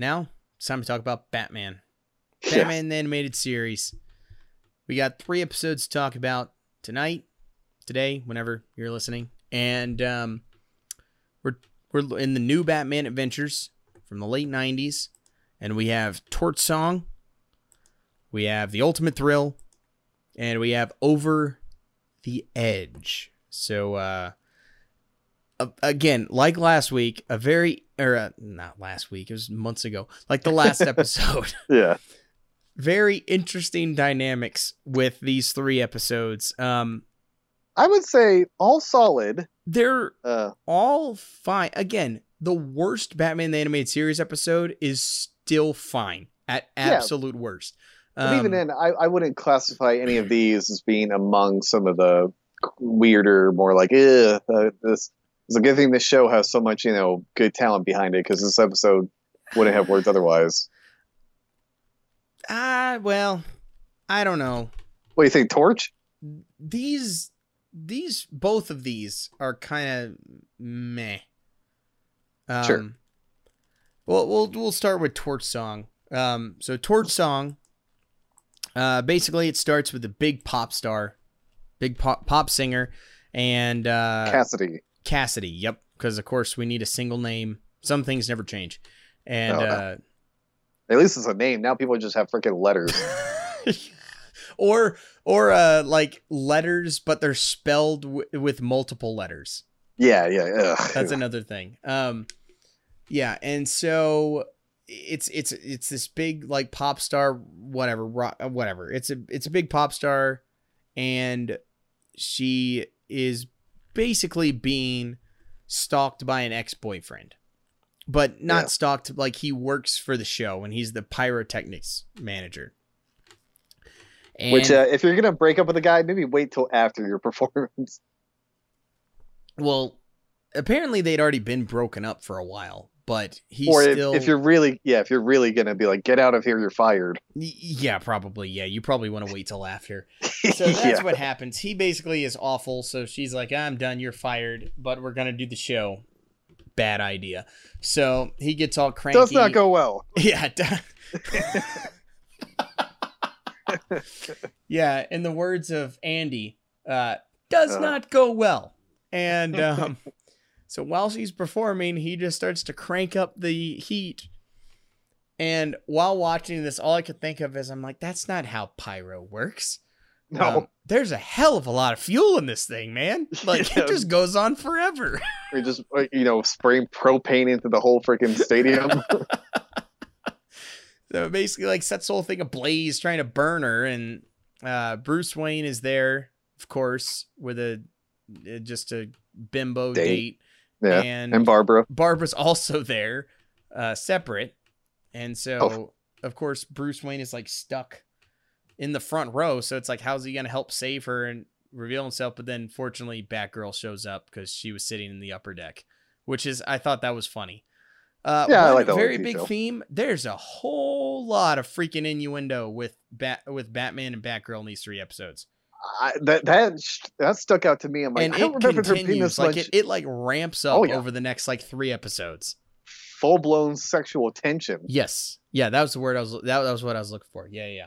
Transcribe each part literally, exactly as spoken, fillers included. Now, it's time to talk about Batman. Yeah. Batman the Animated Series. We got three episodes to talk about tonight, today, whenever you're listening. And um, we're, we're in the New Batman Adventures from the late nineties. And we have Torch Song. We have The Ultimate Thrill. And we have Over the Edge. So, uh, again, like last week, a very... or uh, not last week, it was months ago, like the last episode. Yeah. Very interesting dynamics with these three episodes. Um, I would say all solid. They're uh, all fine. Again, the worst Batman the Animated Series episode is still fine at absolute yeah. worst. Um, but even then, I, I wouldn't classify any of these as being among some of the weirder, more like, ugh, uh, this... It's a good thing this show has so much, you know, good talent behind it, because this episode wouldn't have worked otherwise. Ah, uh, well, I don't know. What do you think, Torch? These, these, both of these are kind of meh. Um, sure. Well, we'll we'll start with Torch Song. Um, so Torch Song. Uh, basically, it starts with a big pop star, big pop pop singer, and uh, Cassidy. Cassidy, yep, because of course we need a single name. Some things never change, and no, no. Uh, at least it's a name. Now people just have freaking letters, or or uh, like letters, but they're spelled w with multiple letters. Yeah, yeah, ugh. That's another thing. Um, yeah, and so it's it's it's this big like pop star, whatever, rock, whatever. It's a it's a big pop star, and she is basically being stalked by an ex-boyfriend, but not yeah. stalked. Like, he works for the show and he's the pyrotechnics manager. And which, uh, if you're going to break up with a guy, maybe wait till after your performance. Well, apparently they'd already been broken up for a while, but he's or if, still... if you're really, yeah, if you're really going to be like, get out of here, you're fired. Yeah, probably. Yeah. You probably want to wait till after. So that's yeah. what happens. He basically is awful. So she's like, I'm done. You're fired, but we're going to do the show. Bad idea. So he gets all cranky. Does not go well. Yeah. Yeah. In the words of Andy, uh, does uh. not go well. And, um, so while she's performing, he just starts to crank up the heat. And while watching this, all I could think of is, I'm like, that's not how pyro works. No, um, there's a hell of a lot of fuel in this thing, man. Like, yeah. it just goes on forever. You're just, you know, spraying propane into the whole freaking stadium. So basically, like, sets the whole thing ablaze, trying to burn her. And uh, Bruce Wayne is there, of course, with a just a bimbo date. date. Yeah, and, and Barbara. Barbara's also there, uh, separate. And so, oh. of course, Bruce Wayne is like stuck in the front row. So it's like, how's he going to help save her and reveal himself? But then, fortunately, Batgirl shows up because she was sitting in the upper deck, which is, I thought that was funny. Uh, yeah, I like that. Very big theme. There's a whole lot of freaking innuendo with Bat with Batman and Batgirl in these three episodes. I, that that that stuck out to me. I'm like, and I don't remember her being this like much. It, it like ramps up oh, yeah. over the next like three episodes. Full blown sexual tension. Yes, yeah, that was the word I was. That, that was what I was looking for. Yeah, yeah.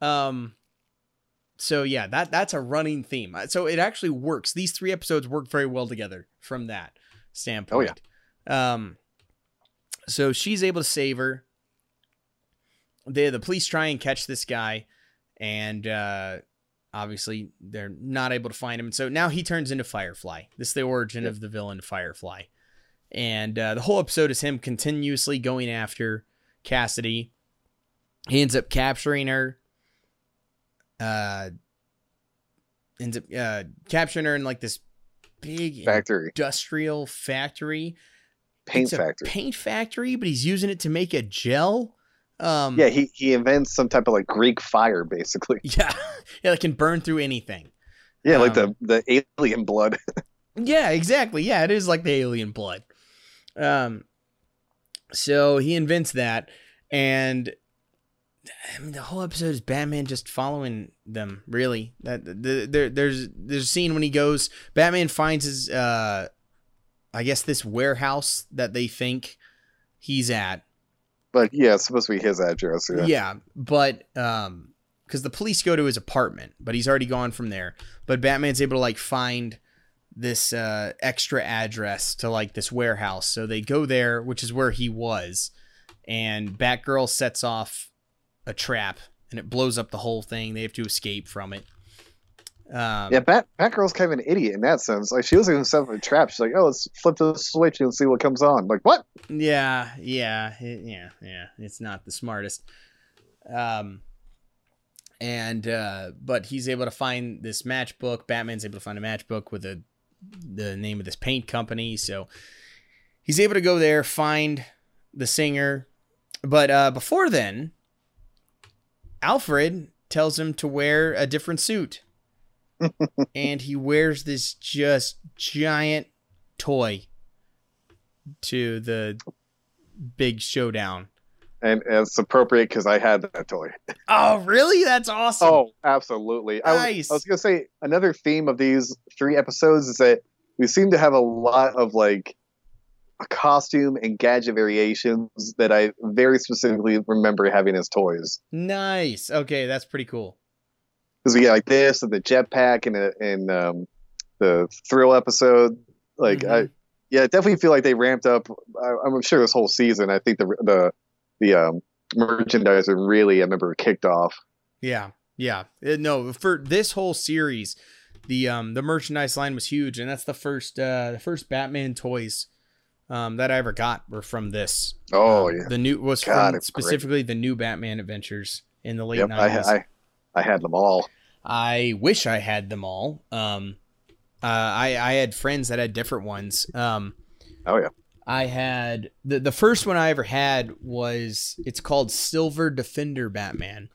Um, so yeah, that that's a running theme. So it actually works. These three episodes work very well together from that standpoint. Oh yeah. Um, so she's able to save her. The the police try and catch this guy, and uh. Obviously, they're not able to find him. And so now he turns into Firefly. This is the origin yep. of the villain Firefly. And uh, the whole episode is him continuously going after Cassidy. He ends up capturing her. Uh, ends up uh, capturing her in like this big factory. industrial factory. Paint it's factory. A paint factory, but he's using it to make a gel. Um, yeah, he, he invents some type of like Greek fire, basically. Yeah, yeah, it can burn through anything. Yeah, um, like the, the alien blood. Yeah, exactly. Yeah, it is like the alien blood. Um, so he invents that, and I mean, the whole episode is Batman just following them. Really, that the, there there's there's a scene when he goes, Batman finds his uh, I guess this warehouse that they think he's at. But yeah, it's supposed to be his address. Yeah, yeah but um, because the police go to his apartment, but he's already gone from there. But Batman's able to like find this uh, extra address to like this warehouse. So they go there, which is where he was. And Batgirl sets off a trap and it blows up the whole thing. They have to escape from it. Um, yeah, Bat Batgirl's kind of an idiot in that sense. Like, she was going to set up a trap. She's like, oh, let's flip the switch and see what comes on. Like, what? Yeah, yeah, it, yeah, yeah. It's not the smartest. Um, and, uh, but he's able to find this matchbook. Batman's able to find a matchbook with a, the name of this paint company. So he's able to go there, find the singer. But uh, before then, Alfred tells him to wear a different suit. And he wears this just giant toy to the big showdown. And it's appropriate because I had that toy. Oh, really? That's awesome. Oh, absolutely. Nice. I was, I was going to say, another theme of these three episodes is that we seem to have a lot of like costume and gadget variations that I very specifically remember having as toys. Nice. Okay, that's pretty cool. Because we got like this and the jetpack and the, and um, the thrill episode, like mm-hmm. I, yeah, I definitely feel like they ramped up. I, I'm sure this whole season, I think the the the um, merchandise really, I remember, kicked off. Yeah, yeah, no, for this whole series, the um the merchandise line was huge, and that's the first uh, the first Batman toys um that I ever got were from this. Oh um, yeah, the new was God, from specifically great. The New Batman Adventures in the late yep, nineties. I, I, I had them all. I wish I had them all. Um, uh, I, I had friends that had different ones. Um, oh, yeah. I had the, the first one I ever had was it's called Silver Defender Batman.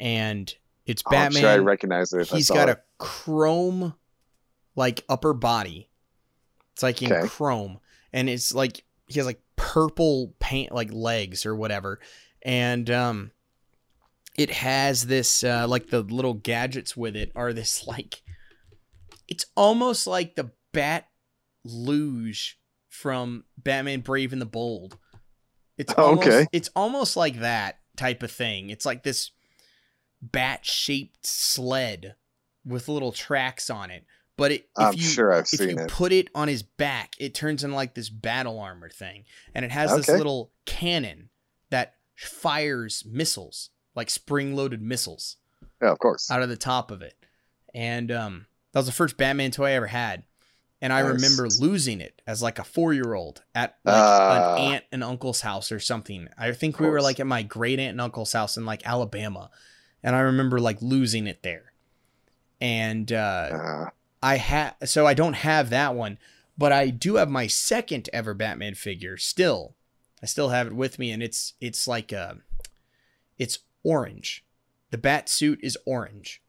And it's oh, Batman. I'm sure I recognize it. He's got it. a chrome like upper body. It's like in okay. chrome. And it's like he has like purple paint, like legs or whatever. And um. It has this, uh, like the little gadgets with it are this like, it's almost like the Bat Luge from Batman Brave and the Bold. It's almost, okay. It's almost like that type of thing. It's like this bat shaped sled with little tracks on it. But it, if I'm you, sure I've if seen you it. put it on his back, it turns into like this battle armor thing. And it has okay. this little cannon that fires missiles. Like spring-loaded missiles. Yeah, of course. Out of the top of it. And um, that was the first Batman toy I ever had. And I nice. remember losing it as like a four-year-old at like uh, an aunt and uncle's house or something. I think we were like at my great aunt and uncle's house in like Alabama. And I remember like losing it there. And uh, uh, I ha- so I don't have that one. But I do have my second ever Batman figure still. I still have it with me. And it's it's like a... It's orange. The bat suit is orange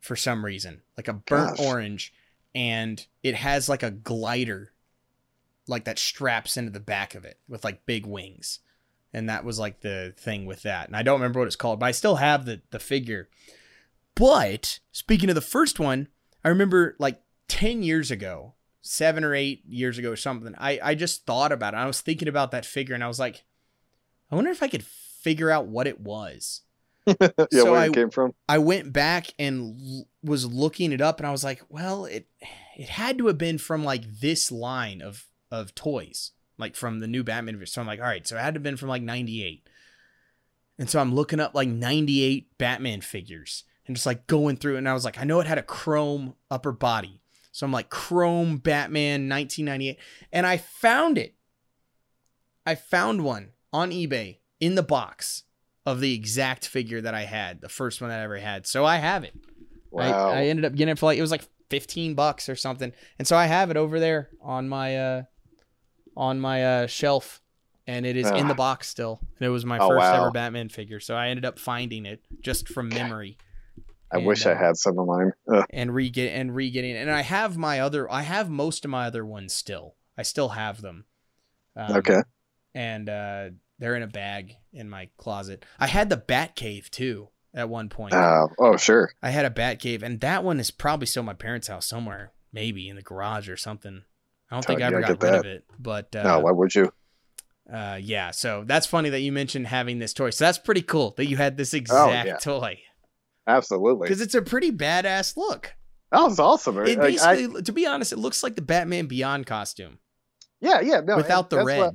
for some reason, like a burnt Gosh. orange. And it has like a glider, like that straps into the back of it with like big wings. And that was like the thing with that. And I don't remember what it's called, but I still have the, the figure. But speaking of the first one, I remember like ten years ago, seven or eight years ago or something. I, I just thought about it. I was thinking about that figure and I was like, I wonder if I could figure out what it was. yeah, so where it I, came from. I went back and l- was looking it up and I was like, well, it it had to have been from like this line of of toys, like from the New Batman. So I'm like, all right, so it had to have been from like ninety-eight. And so I'm looking up like ninety-eight Batman figures and just like going through it. And I was like, I know it had a chrome upper body. So I'm like, chrome Batman nineteen ninety-eight. And I found it. I found one on eBay. In the box of the exact figure that I had, the first one that I ever had. So I have it. Wow. I, I ended up getting it for like, it was like fifteen bucks or something. And so I have it over there on my, uh, on my, uh, shelf, and it is uh, in the box still. And it was my oh, first wow. ever Batman figure. So I ended up finding it just from memory. I and, wish uh, I had some of mine. Ugh. And re get and re getting it. And I have my other, I have most of my other ones still. I still have them. Um, okay. And, uh, they're in a bag in my closet. I had the Batcave too at one point. Uh, oh, sure. I had a Batcave, and that one is probably still at my parents' house somewhere, maybe in the garage or something. I don't Tell think I ever got rid that. of it. But uh, no, why would you? Uh, yeah, so that's funny that you mentioned having this toy. So that's pretty cool that you had this exact oh, yeah. toy. Absolutely. Because it's a pretty badass look. That was awesome. It like, basically, I, to be honest, it looks like the Batman Beyond costume. Yeah, yeah. No, without the red. What,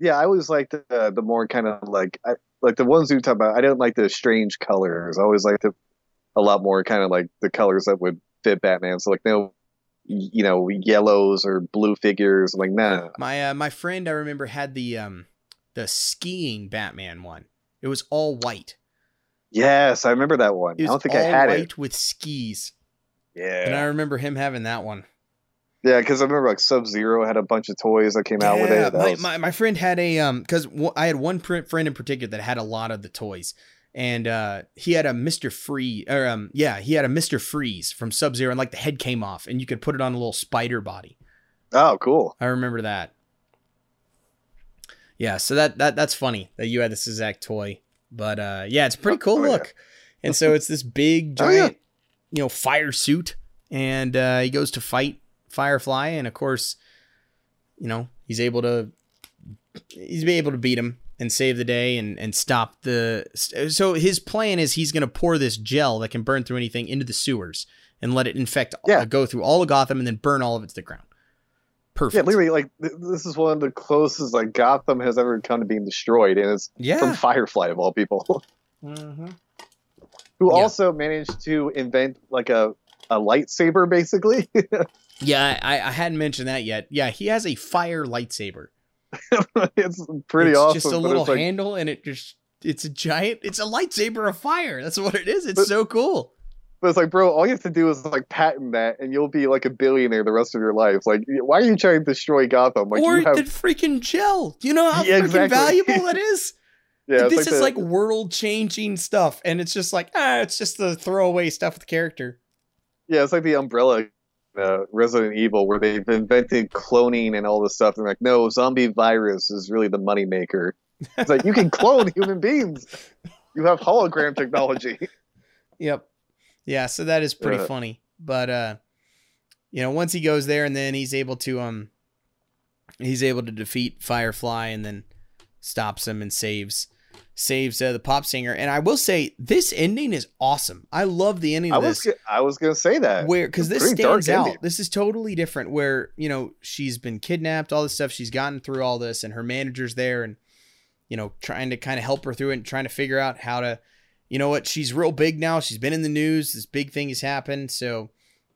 yeah, I always liked the, the more kind of like, I, like the ones you talk about, I didn't like the strange colors. I always liked the, a lot more kind of like the colors that would fit Batman. So like no, you know, yellows or blue figures. I'm like, nah. My, uh, my friend, I remember, had the, um, the skiing Batman one. It was all white. Yes, I remember that one. I don't think I had it. It was all white with skis. Yeah. And I remember him having that one. Yeah, because I remember like Sub-Zero had a bunch of toys that came yeah, out with it. My, was... my, my friend had a, um, because I had one friend in particular that had a lot of the toys. And uh, he had a Mister Freeze, or um, yeah, he had a Mister Freeze from Sub-Zero, and like the head came off, and you could put it on a little spider body. Oh, cool! I remember that. Yeah, so that that that's funny that you had this exact toy, but uh, yeah, it's a pretty cool oh, look. Yeah. And so it's this big giant, oh, yeah. you know, fire suit, and uh, he goes to fight Firefly, and of course, you know, he's able to he's able to beat him and save the day and, and stop the... So his plan is he's going to pour this gel that can burn through anything into the sewers and let it infect, yeah. go through all of Gotham and then burn all of it to the ground. Perfect. Yeah, literally, like, this is one of the closest, like, Gotham has ever come to being destroyed, and it's yeah. from Firefly, of all people. Mm-hmm. Who yeah. also managed to invent, like, a, a lightsaber, basically. yeah, I, I hadn't mentioned that yet. Yeah, he has a fire lightsaber. It's pretty it's awesome. Just a little like, handle, and it just—it's a giant. It's a lightsaber of fire. That's what it is. It's but, so cool. But it's like, bro, all you have to do is like patent that, and you'll be like a billionaire the rest of your life. Like, why are you trying to destroy Gotham? Like, or you have... the freaking gel. You know how yeah, freaking exactly. valuable that is. yeah, this like is the... like world-changing stuff, and it's just like ah, it's just the throwaway stuff with the character. Yeah, it's like the umbrella. Uh, Resident Evil, where they've invented cloning and all this stuff, and they're like, no, zombie virus is really the moneymaker. It's like, you can clone human beings. You have hologram technology. Yep. Yeah, so that is pretty yeah. funny. But uh you know, once he goes there, and then he's able to um he's able to defeat Firefly, and then stops him and saves saves uh, the pop singer. And I will say, this ending is awesome. I love the ending of I was this. G- I was going to say that. Where, because this stands out. Ending. This is totally different where, you know, she's been kidnapped, all this stuff. She's gotten through all this, and her manager's there and, you know, trying to kind of help her through it and trying to figure out how to, you know what, she's real big now. She's been in the news. This big thing has happened. So,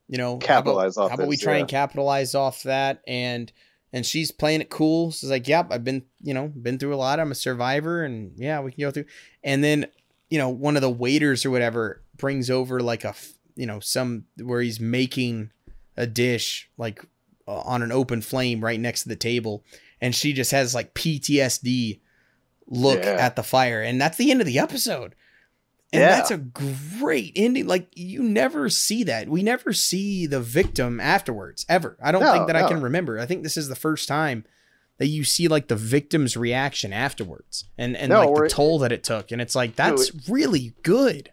you know, capitalize how about, off how about this, we try yeah. and capitalize off that. And, And she's playing it cool. She's like, yep, I've been, you know, been through a lot. I'm a survivor, and yeah, we can go through. And then, you know, one of the waiters or whatever brings over like a, you know, some where he's making a dish like uh, on an open flame right next to the table. And she just has like P T S D look yeah. at the fire. And that's the end of the episode. And yeah. that's a great ending. Like, you never see that. We never see the victim afterwards, ever. I don't no, think that no. I can remember. I think this is the first time that you see like the victim's reaction afterwards, and, and no, like the toll that it took. And it's like, that's it, really good.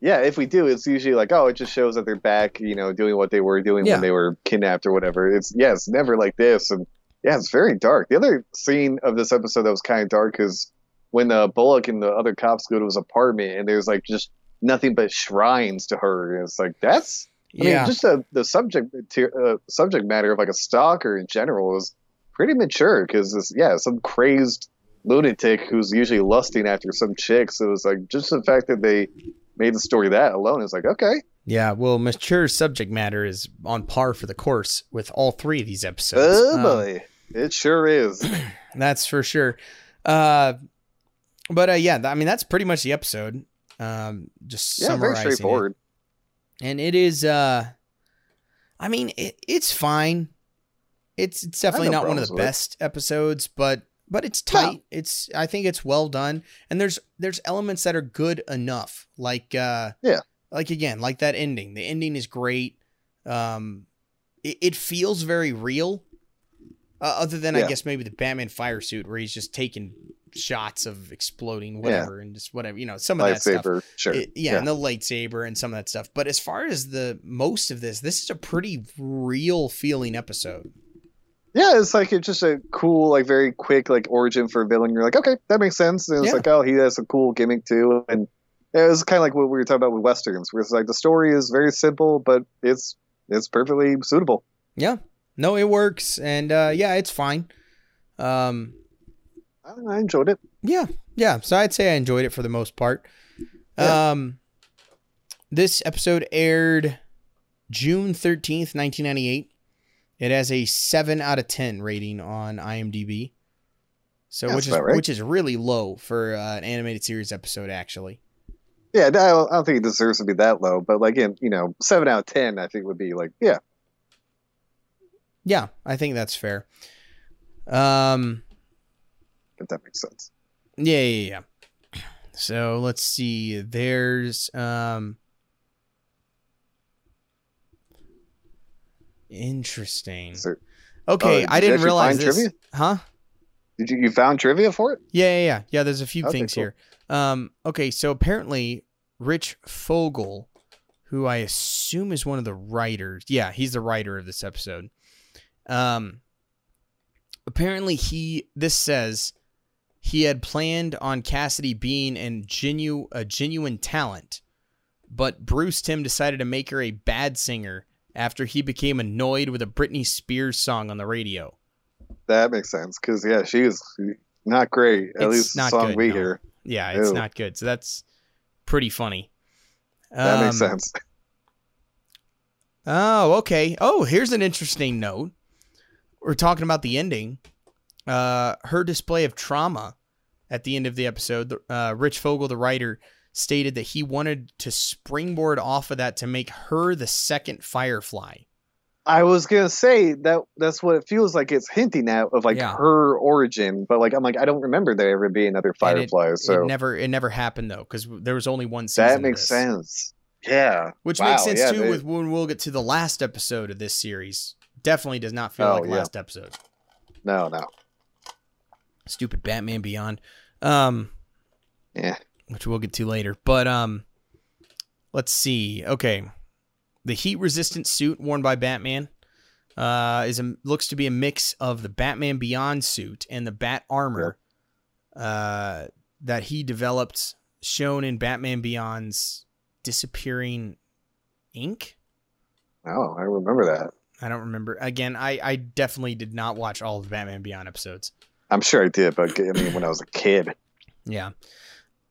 Yeah. If we do, it's usually like, oh, it just shows that they're back, you know, doing what they were doing yeah. when they were kidnapped or whatever. It's yeah, it's never like this. And yeah, it's very dark. The other scene of this episode that was kind of dark is when uh, Bullock and the other cops go to his apartment, and there's like just nothing but shrines to her. And it's like, that's, I yeah. mean, just a, the subject uh, subject matter of like a stalker in general is pretty mature, because it's, yeah, some crazed lunatic who's usually lusting after some chicks. So it was like, just the fact that they made the story that alone is like, okay. Yeah, well, mature subject matter is on par for the course with all three of these episodes. Oh, um, boy. It sure is. That's for sure. Uh, But uh, yeah, I mean, that's pretty much the episode. Um, just yeah, summarizing very straightforward. It. And it is, uh, I mean, it, it's fine. It's, it's definitely not one of the best it. episodes, but but it's tight. Yeah. It's I think it's well done, and there's there's elements that are good enough. Like uh, yeah, like again, like that ending. The ending is great. Um, it, it feels very real. Uh, other than yeah. I guess maybe the Batman fire suit, where he's just taking shots of exploding whatever yeah. and just whatever, you know, some of that lightsaber, stuff sure it, yeah, yeah and the lightsaber and some of that stuff. But as far as the most of this this is a pretty real feeling episode. Yeah, it's like it's just a cool, like very quick, like origin for a villain. You're like, okay, that makes sense. And it's yeah. like, oh, he has a cool gimmick too. And it was kind of like what we were talking about with westerns, where it's like the story is very simple, but it's it's perfectly suitable. Yeah, no, it works, and uh, yeah, it's fine. Um, I, I enjoyed it. Yeah, yeah. So I'd say I enjoyed it for the most part. Yeah. Um, this episode aired June thirteenth, nineteen ninety-eight. It has a seven out of ten rating on IMDb. So That's which is right. which is really low for uh, an animated series episode, actually. Yeah, I don't think it deserves to be that low, but like in, you know, seven out of ten I think would be like, yeah. Yeah, I think that's fair. Um if that makes sense. Yeah, yeah, yeah. So, let's see. There's um Interesting. Okay, uh, I didn't realize this. Trivia? Huh? Did you you found trivia for it? Yeah, yeah, yeah. Yeah, there's a few okay, things cool. here. Um, okay, so apparently Rich Fogel, who I assume is one of the writers. Yeah, he's the writer of this episode. Um, apparently he this says he had planned on Cassidy being an genu a genuine talent, but Bruce Timm decided to make her a bad singer after he became annoyed with a Britney Spears song on the radio. That makes sense, because, yeah, she was not great. At it's least the song good, we no. hear. Yeah, it's Ew. not good. So that's pretty funny. That um, makes sense. Oh, okay. Oh, here's an interesting note. We're talking about the ending. Uh, her display of trauma at the end of the episode, uh, Rich Fogel, the writer, stated that he wanted to springboard off of that to make her the second Firefly. I was going to say that that's what it feels like it's hinting at of like yeah. her origin, but like I'm like I don't remember there ever being another Firefly. It, so it never it never happened though, cuz there was only one season. That makes sense. Yeah. Which wow, makes sense yeah, too dude. with when we'll get to the last episode of this series. Definitely does not feel oh, like yeah. last episode. No, no. Stupid Batman Beyond. Um Yeah. Which we'll get to later. But um, let's see. Okay. The heat-resistant suit worn by Batman uh, is a, looks to be a mix of the Batman Beyond suit and the Bat armor yep. uh, that he developed, shown in Batman Beyond's Disappearing Ink. Oh, I remember that. I don't remember. Again, I, I definitely did not watch all of the Batman Beyond episodes. I'm sure I did, but I mean, when I was a kid. Yeah.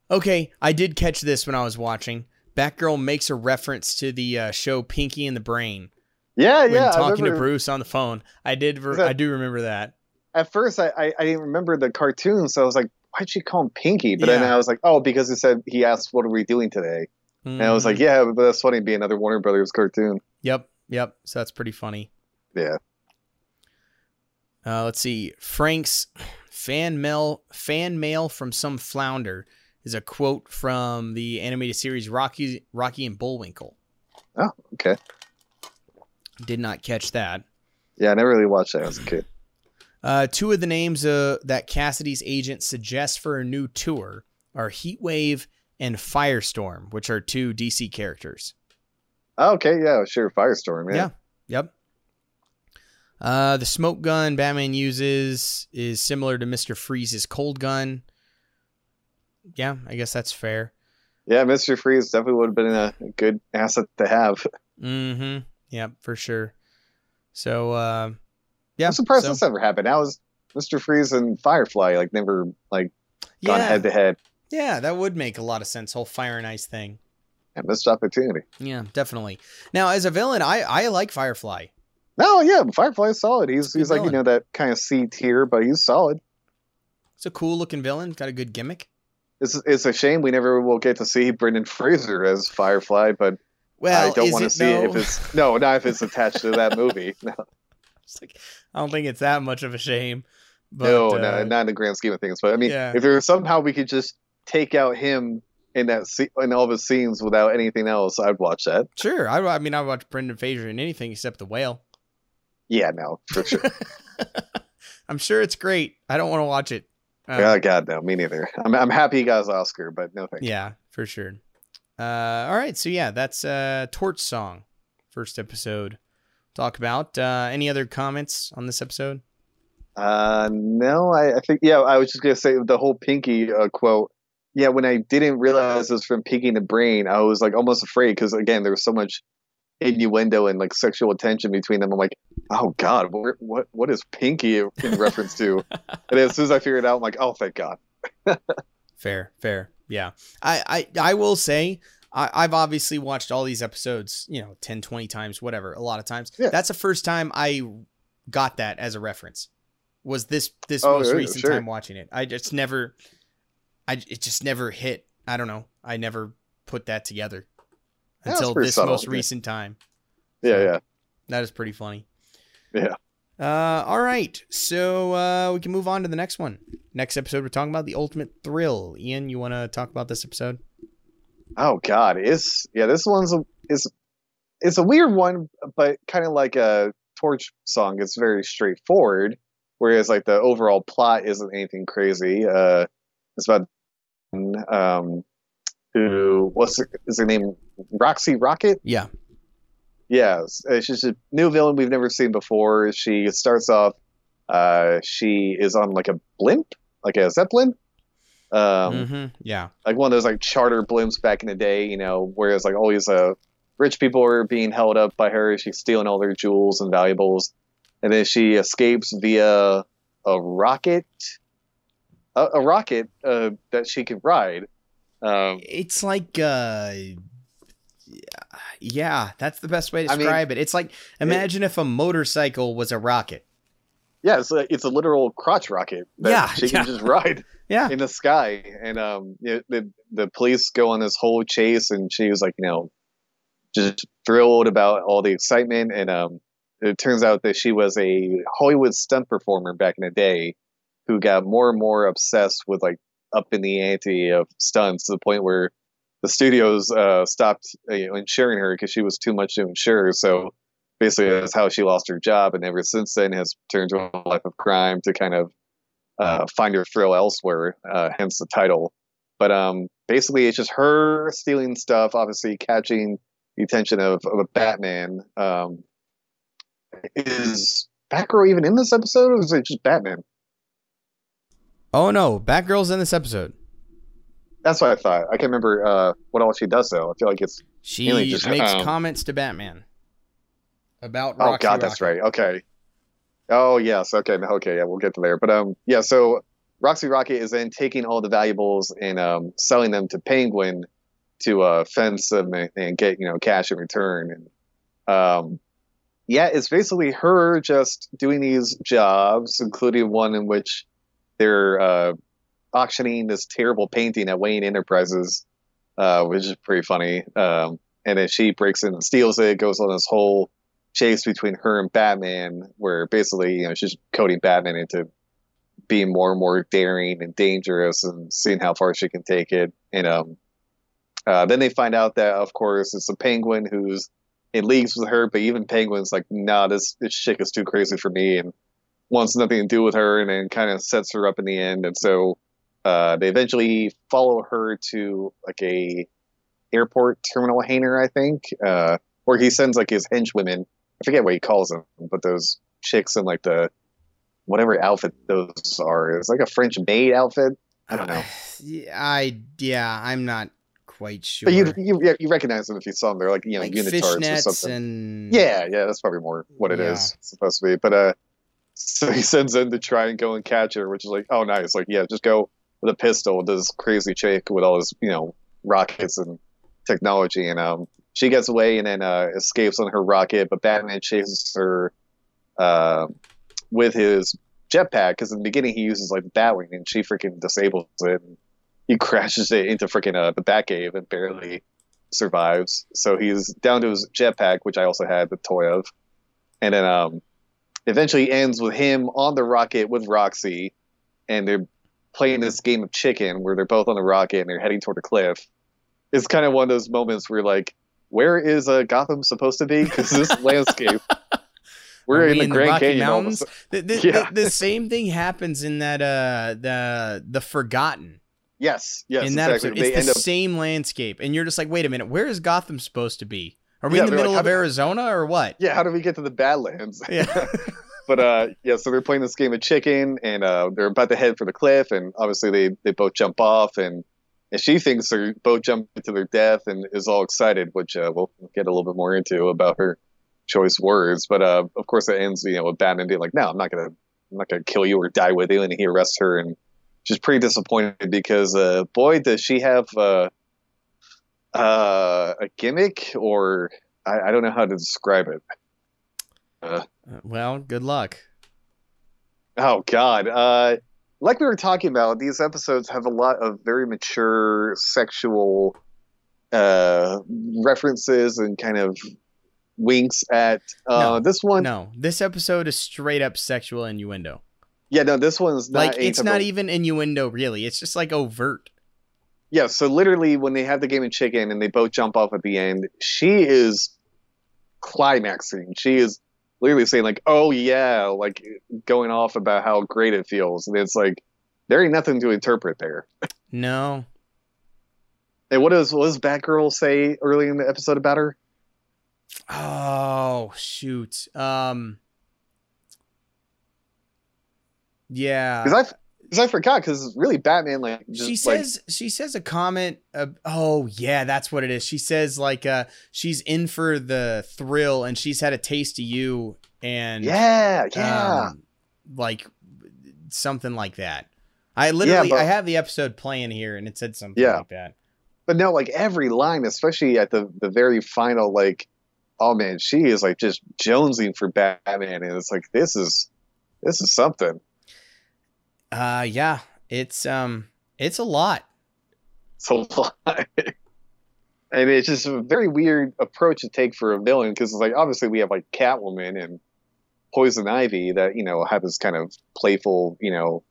Okay, I did catch this when I was watching. Batgirl makes a reference to the uh, show Pinky and the Brain. Yeah, when yeah. When talking to Bruce on the phone. I did. Re- that, I do remember that. At first, I, I, I didn't remember the cartoon, so I was like, why'd she call him Pinky? But yeah. then I was like, oh, because it said he asked, what are we doing today? Mm. And I was like, yeah, but that's funny, it'd be another Warner Brothers cartoon. Yep, yep. So that's pretty funny. Yeah. Uh, let's see. Frank's fan mail, fan mail from some flounder is a quote from the animated series Rocky Rocky and Bullwinkle. Oh, okay. Did not catch that. Yeah, I never really watched that as a kid. Uh, two of the names uh, that Cassidy's agent suggests for a new tour are Heatwave and Firestorm, which are two D C characters. Oh, okay, yeah, sure, Firestorm, yeah. Yeah, yep. Uh, the smoke gun Batman uses is similar to Mister Freeze's cold gun. Yeah, I guess that's fair. Yeah, Mister Freeze definitely would have been a good asset to have. Mm-hmm. Yeah, for sure. So, uh, yeah. I'm surprised so. this ever happened. How is Mister Freeze and Firefly like never like gone yeah. head to head? Yeah, that would make a lot of sense. Whole Fire and Ice thing. Yeah, missed opportunity. Yeah, definitely. Now, as a villain, I I like Firefly. No, yeah, Firefly's solid. He's he's villain. like you know that kind of C tier, but he's solid. It's a cool looking villain. Got a good gimmick. It's it's a shame we never will get to see Brendan Fraser as Firefly, but well, I don't want to see no? it if it's no, not if it's attached to that movie. No, it's like, I don't think it's that much of a shame. But, no, uh, no, not in the grand scheme of things. But I mean, yeah. if there was somehow we could just take out him in that se- in all the scenes without anything else, I'd watch that. Sure, I, I mean, I'd watch Brendan Fraser in anything except The Whale. Yeah, no, for sure. I'm sure it's great. I don't want to watch it. Um, oh God, no, me neither. I'm I'm happy he got his Oscar, but no thanks. Yeah, for sure. Uh, all right, so yeah, that's uh, Torch Song, first episode. Talk about uh, any other comments on this episode? Uh, no, I, I think, yeah, I was just going to say the whole Pinky uh, quote. Yeah, when I didn't realize it was from Pinky and the Brain, I was like almost afraid because, again, there was so much innuendo and like sexual tension between them. I'm like, oh God, what what, what is Pinky in reference to? And as soon as I figured it out, I'm like, oh, thank God. Fair, fair. Yeah. I, I, I will say, I, I've obviously watched all these episodes, you know, ten, twenty times, whatever, a lot of times. Yeah. That's the first time I got that as a reference. Was this this oh, most yeah, recent sure. time watching it? I just never, I it just never hit. I don't know. I never put that together yeah, until this subtle, most yeah. recent time. Yeah, so yeah, that is pretty funny. Yeah. Uh, all right, so uh, we can move on to the next one. Next episode, we're talking about The Ultimate Thrill. Ian, you want to talk about this episode? Oh God, it's yeah. This one's a, it's it's a weird one, but kind of like a Torch Song. It's very straightforward. Whereas, like, the overall plot isn't anything crazy. Uh, it's about um, who what's her, is her name? Roxy Rocket. Yeah, yeah. She's a new villain we've never seen before. She starts off. Uh, she is on like a blimp, like a zeppelin. Um, mm-hmm. Yeah, like one of those like charter blimps back in the day, you know. Whereas like all these uh, rich people are being held up by her. She's stealing all their jewels and valuables. And then she escapes via a rocket, a, a rocket uh, that she can ride. Um, it's like, uh, yeah, that's the best way to describe I mean, it. It's like, imagine it, if a motorcycle was a rocket. Yeah, it's a, it's a literal crotch rocket that yeah, she can yeah. just ride yeah. in the sky. And um, it, the, the police go on this whole chase, and she was like, you know, just thrilled about all the excitement and um. It turns out that she was a Hollywood stunt performer back in the day who got more and more obsessed with like up in the ante of stunts to the point where the studios uh, stopped you know, insuring her because she was too much to insure. So basically that's how she lost her job. And ever since then has turned to a life of crime to kind of uh, find her thrill elsewhere, uh, hence the title. But um, basically it's just her stealing stuff, obviously catching the attention of, of a Batman. Um, Is Batgirl even in this episode, or is it just Batman? Oh, no. Batgirl's in this episode. That's what I thought. I can't remember uh, what all she does, though. I feel like it's... She just, makes um, comments to Batman about Roxy Oh, God, Rocket. That's right. Okay. Oh, yes. Okay. Okay, yeah, we'll get to there. But, um, yeah, so Roxy Rocket is then taking all the valuables and um, selling them to Penguin to uh, fence them and, and get, you know, cash in return. And, um... yeah, it's basically her just doing these jobs, including one in which they're uh, auctioning this terrible painting at Wayne Enterprises, uh, which is pretty funny. Um, and then she breaks in and steals it, goes on this whole chase between her and Batman, where basically, you know, she's coding Batman into being more and more daring and dangerous and seeing how far she can take it. And um, uh, then they find out that, of course, it's the Penguin who's in leagues with her, but even Penguin's like, nah, this, this shit is too crazy for me and wants nothing to do with her, and then kind of sets her up in the end. And so uh, they eventually follow her to like a airport terminal hangar, I think, uh, where he sends like his henchwomen. I forget what he calls them, but those chicks in like the whatever outfit those are. It's like a French maid outfit. I don't know. I, yeah, I'm not quite sure. But you, you you recognize them if you saw them. They're like, you know, like unitards or something. And... Yeah, yeah, that's probably more what it yeah. is it's supposed to be. But uh, so he sends in to try and go and catch her, which is like, oh, nice. Like, yeah, just go with a pistol and this crazy chick with all his, you know, rockets and technology. And um, she gets away and then uh, escapes on her rocket. But Batman chases her uh, with his jetpack because in the beginning he uses like Batwing and she freaking disables it. And he crashes it into freaking uh, the Batcave and barely survives. So he's down to his jetpack, which I also had the toy of. And then um, eventually ends with him on the rocket with Roxy. And they're playing this game of chicken where they're both on the rocket and they're heading toward a cliff. It's kind of one of those moments where, like, where is uh, Gotham supposed to be? Because this landscape... We're in the, in the Grand Rocky Canyon Mountains. The, the, yeah. the, the same thing happens in that uh, the the Forgotten. Yes, yes, in that exactly. episode, it's they the up... same landscape, and you're just like, wait a minute, where is Gotham supposed to be? Are we yeah, in the middle like, of Arizona or what? Yeah, how do we get to the Badlands? Yeah. But uh, yeah, so they're playing this game of chicken, and uh, they're about to head for the cliff, and obviously they, they both jump off, and, and she thinks they're both jumping to their death and is all excited, which uh, we'll get a little bit more into about her choice words. But uh, of course, it ends, you know, with Batman being like, "No, I'm not gonna, I'm not gonna kill you or die with you," and he arrests her, and she's pretty disappointed because uh, boy, does she have uh, uh, a gimmick, or I, I don't know how to describe it. Uh, well, good luck. Oh God! Uh, like we were talking about, these episodes have a lot of very mature sexual uh, references and kind of winks at uh, no, this one. No, this episode is straight up sexual innuendo. Yeah, no, this one's not like it's not even innuendo really. It's just like overt. Yeah, so literally when they have the game of chicken and they both jump off at the end, she is climaxing. She is literally saying like, "Oh yeah," like going off about how great it feels, and it's like there ain't nothing to interpret there. No. And what does what does Batgirl say early in the episode about her? Oh shoot. Um. Yeah. Because I because I forgot because really Batman like just, she says like, she says a comment. Uh, oh yeah, that's what it is. She says like uh she's in for the thrill and she's had a taste of you and yeah yeah um, like something like that. I literally yeah, but, I have the episode playing here and it said something yeah. like that. But no, like every line, especially at the the very final, like oh man, she is like just jonesing for Batman and it's like this is this is something. Uh, yeah, it's, um, it's a lot. It's a lot. I mean, it's just a very weird approach to take for a villain. Cause it's like, obviously we have like Catwoman and Poison Ivy that, you know, have this kind of playful, you know,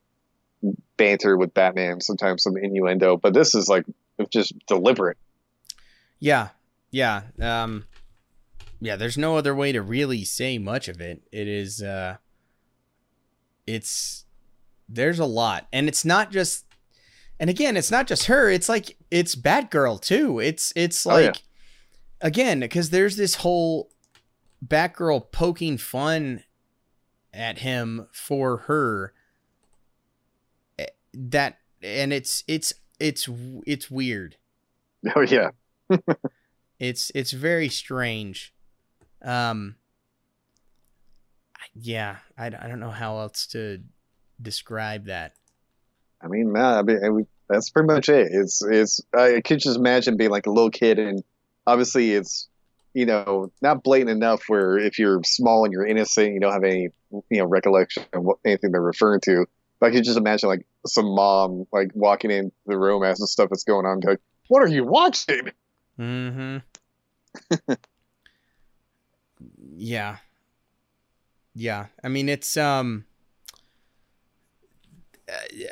banter with Batman, sometimes some innuendo, but this is like, just deliberate. Yeah. Yeah. Um, yeah, there's no other way to really say much of it. It is, uh, it's, there's a lot. And it's not just, and again, it's not just her. It's like, it's Batgirl too. It's, it's like, oh, yeah. again, because there's this whole Batgirl poking fun at him for her that, and it's, it's, it's, it's weird. Oh yeah. it's, it's very strange. Um, yeah, I, I don't know how else to describe that. I mean, nah, I mean, that's pretty much it. It's, it's, I could just imagine being like a little kid, and obviously it's, you know, not blatant enough where if you're small and you're innocent, you don't have any, you know, recollection of what, anything they're referring to. But I could just imagine like some mom like walking in the room as the stuff that's going on, like, "What are you watching?" Mm-hmm. yeah. Yeah. I mean, it's, um,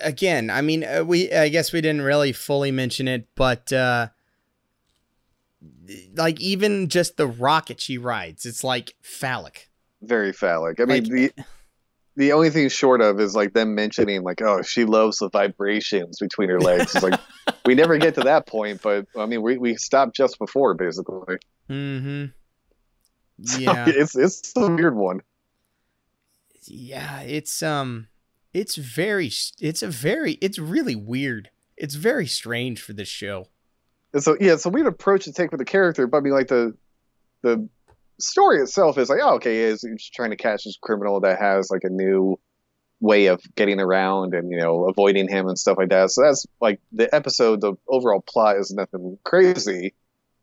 again, I mean, we, I guess we didn't really fully mention it, but, uh, like even just the rocket she rides, it's like phallic. Very phallic. I like, mean, the, the only thing short of is like them mentioning like, oh, she loves the vibrations between her legs. It's like, we never get to that point, but I mean, we, we stopped just before basically. Mm-hmm. Yeah. So it's, it's a weird one. Yeah. It's, um, It's very, it's a very, it's really weird. It's very strange for this show. And so, yeah, it's a weird approach to take with the character, but I mean, like the, the story itself is like, oh, okay, is you're just trying to catch this criminal that has like a new way of getting around and, you know, avoiding him and stuff like that. So that's like the episode, the overall plot is nothing crazy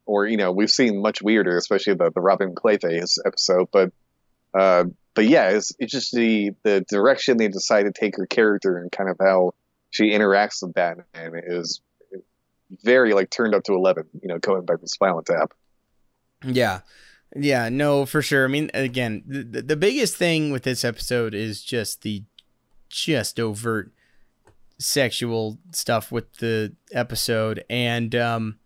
or, you know, we've seen much weirder, especially about the Robin Clayface episode, but, uh, But yeah, it's, it's just the, the direction they decide to take her character and kind of how she interacts with Batman is very like turned up to eleven, you know, going back to Spinal Tap. Yeah. Yeah, no, for sure. I mean, again, the, the biggest thing with this episode is just the just overt sexual stuff with the episode. And, um,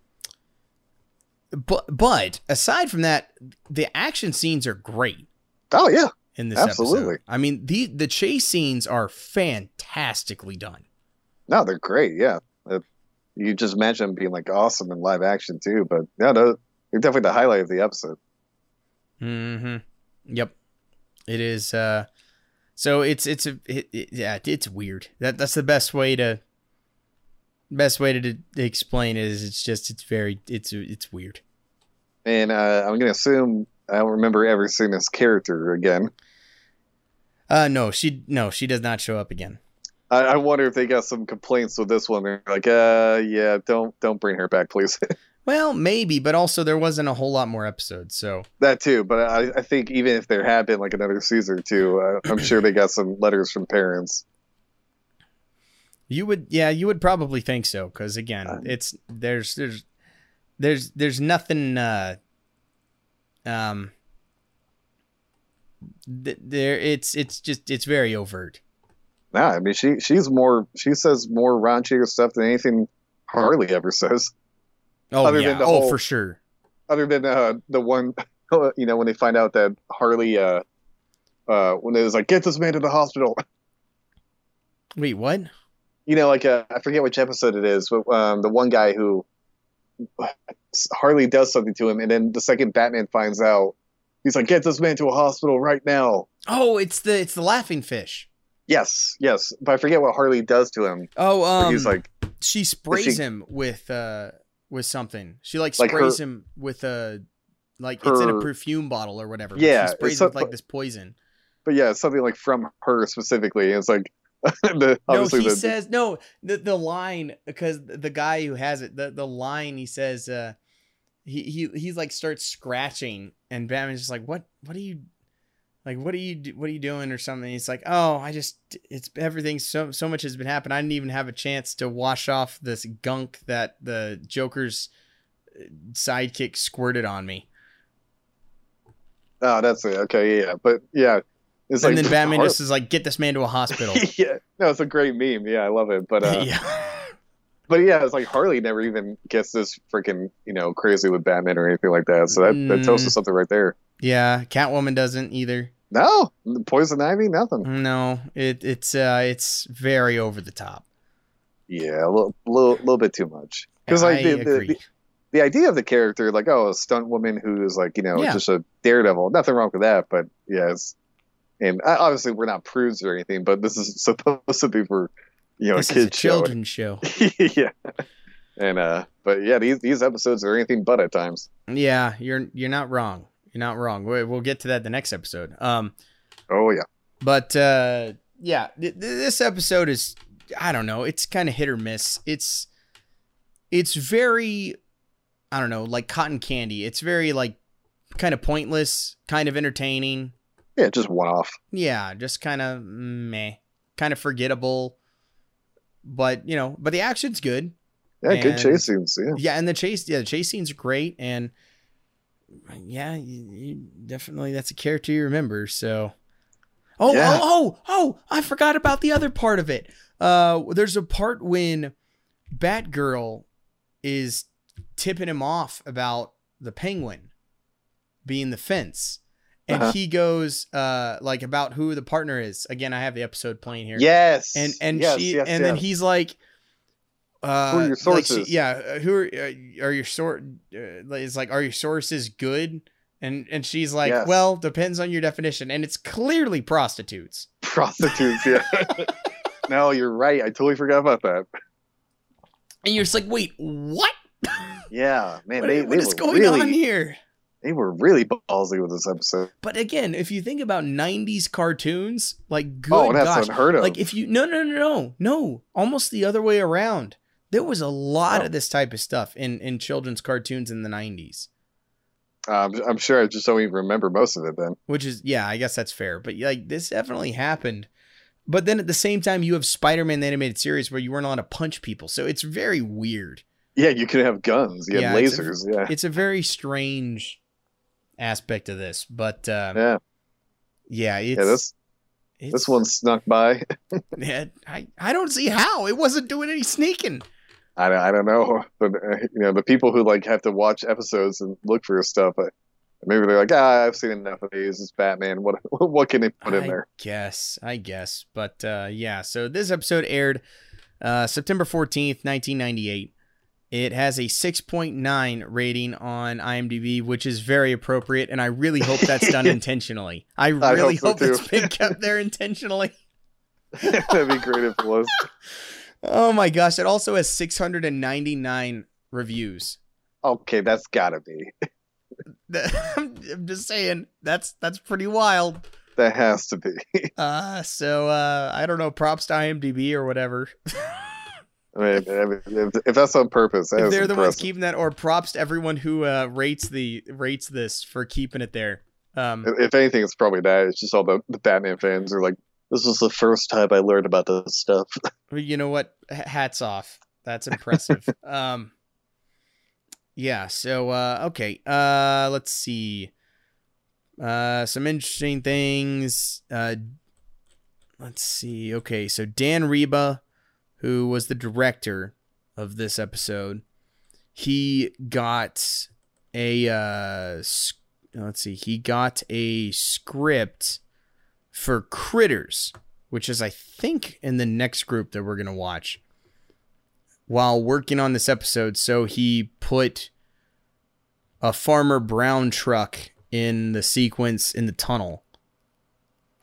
but, but aside from that, the action scenes are great. Oh yeah. In this Absolutely. Episode. I mean, the, the chase scenes are fantastically done. No, they're great. Yeah. Uh, you just imagine them being like awesome in live action too, but yeah, no, they're definitely the highlight of the episode. Mm-hmm. Yep. It is. Uh, So it's it's a it, it, yeah, it's weird. That that's the best way to best way to, to explain it is it's just it's very it's it's weird. And uh, I'm gonna assume I don't remember ever seeing this character again. Uh, no, she no she does not show up again. I, I wonder if they got some complaints with this one. They're like, uh, yeah, don't don't bring her back, please. Well, maybe, but also there wasn't a whole lot more episodes, so that too. But I, I think even if there had been like another season or two, uh, I'm sure they got some letters from parents. You would, yeah, you would probably think so, because again, uh, it's there's there's there's there's nothing. Uh, um, th there it's it's just it's very overt. Nah, I mean she she's more she says more raunchier stuff than anything Harley ever says. Oh, other yeah. than the oh whole, for sure. Other than uh, the one, you know, when they find out that Harley, uh, uh, when it was like, get this man to the hospital. Wait, what? You know, like, uh, I forget which episode it is, but um, the one guy who Harley does something to him, and then the second Batman finds out, he's like, get this man to a hospital right now. Oh, it's the it's the laughing fish. Yes, yes, but I forget what Harley does to him. Oh, um, he's like, she sprays she, him with. Uh... With something. She like sprays like her, him with a like her, it's in a perfume bottle or whatever. Yeah. She sprays him with like this poison. But yeah, it's something like from her specifically. It's like the, no, obviously he the, says no, the the line, because the guy who has it, the, the line he says, uh he, he he's like starts scratching and Batman's just like, What what are you like what are you what are you doing or something? And he's like, oh, I just it's everything so so much has been happening. I didn't even have a chance to wash off this gunk that the Joker's sidekick squirted on me. Oh, that's it. Okay, yeah, but yeah, it's and like, then Batman just is like, get this man to a hospital. Yeah, no, it's a great meme. Yeah, I love it. But uh, yeah, but yeah, it's like Harley never even gets this freaking you know crazy with Batman or anything like that. So that mm. that tells us something right there. Yeah, Catwoman doesn't either. No, Poison Ivy, nothing. No, it it's uh, it's very over the top. Yeah, a little little, little bit too much. Because like the, the, the the idea of the character, like oh, a stunt woman who's like you know yeah. just a daredevil. Nothing wrong with that, but yes, yeah, and obviously we're not prudes or anything, but this is supposed to be for you know this a kid is a children's show. show. Yeah. And uh, but yeah, these these episodes are anything but at times. Yeah, you're you're not wrong. You're not wrong. We'll get to that the next episode. Um, oh, yeah. But, uh, yeah, th this episode is, I don't know, it's kind of hit or miss. It's, it's very, I don't know, like cotton candy. It's very, like, kind of pointless, kind of entertaining. Yeah, just one-off. Yeah, just kind of meh, kind of forgettable. But, you know, but the action's good. Yeah, and, good chase scenes, yeah. Yeah, and the chase, yeah, the chase scenes are great, and... Yeah, you, you definitely. That's a character you remember. So, oh, yeah. oh, oh, oh! I forgot about the other part of it. Uh, there's a part when Batgirl is tipping him off about the Penguin being the fence, and uh-huh. he goes, uh, like about who the partner is. Again, I have the episode playing here. Yes, and and yes, she, yes, and yes. then he's like. Uh, who are your sources? Like she, yeah, who are, are your sort? Uh, it's like, are your sources good? And and she's like, yes. well, depends on your definition. And it's clearly prostitutes. Prostitutes, yeah. No, you're right. I totally forgot about that. And you're just like, wait, what? Yeah, man. What, they, what they is going really, on here? They were really ballsy with this episode. But again, if you think about nineties cartoons, like good oh, that's gosh, unheard of. Like if you no no no no no, almost the other way around. There was a lot oh. of this type of stuff in, in children's cartoons in the nineties. Uh, I'm sure I just don't even remember most of it then. Which is, yeah, I guess that's fair. But like this definitely happened. But then at the same time, you have Spider-Man the Animated Series where you weren't allowed to punch people. So it's very weird. Yeah, you could have guns. You yeah, had lasers. It's a, yeah, it's a very strange aspect of this. But um, yeah, yeah, it's... Yeah, that's... It's, this one snuck by. Yeah, I, I don't see how. It wasn't doing any sneaking. I don't, I don't know. But, uh, you know, the people who, like, have to watch episodes and look for stuff, uh, maybe they're like, ah, I've seen enough of these. It's Batman. What what can they put I in there? I guess. I guess. But, uh, yeah. So this episode aired uh, September fourteenth, nineteen ninety-eight. It has a six point nine rating on IMDb, which is very appropriate, and I really hope that's done intentionally. I really I hope, hope it's been kept there intentionally. That'd be great if it was. Oh my gosh, it also has six hundred ninety-nine reviews. Okay, that's gotta be. I'm just saying, that's that's pretty wild. That has to be. uh, so, uh, I don't know, props to IMDb or whatever. I mean, if, if that's on purpose, that if they're impressive. The ones keeping that, or props to everyone who uh, rates the rates this for keeping it there. Um, if anything, it's probably that. It's just all the, the Batman fans are like, "This was the first time I learned about this stuff." You know what? H- hats off. That's impressive. um, yeah. So uh, okay. Uh, let's see. Uh, some interesting things. Uh, let's see. Okay. So Dan Reba, who was the director of this episode, he got a, uh, sc- let's see, he got a script for Critters, which is, I think, in the next group that we're going to watch, while working on this episode. So he put a Farmer Brown truck in the sequence in the tunnel.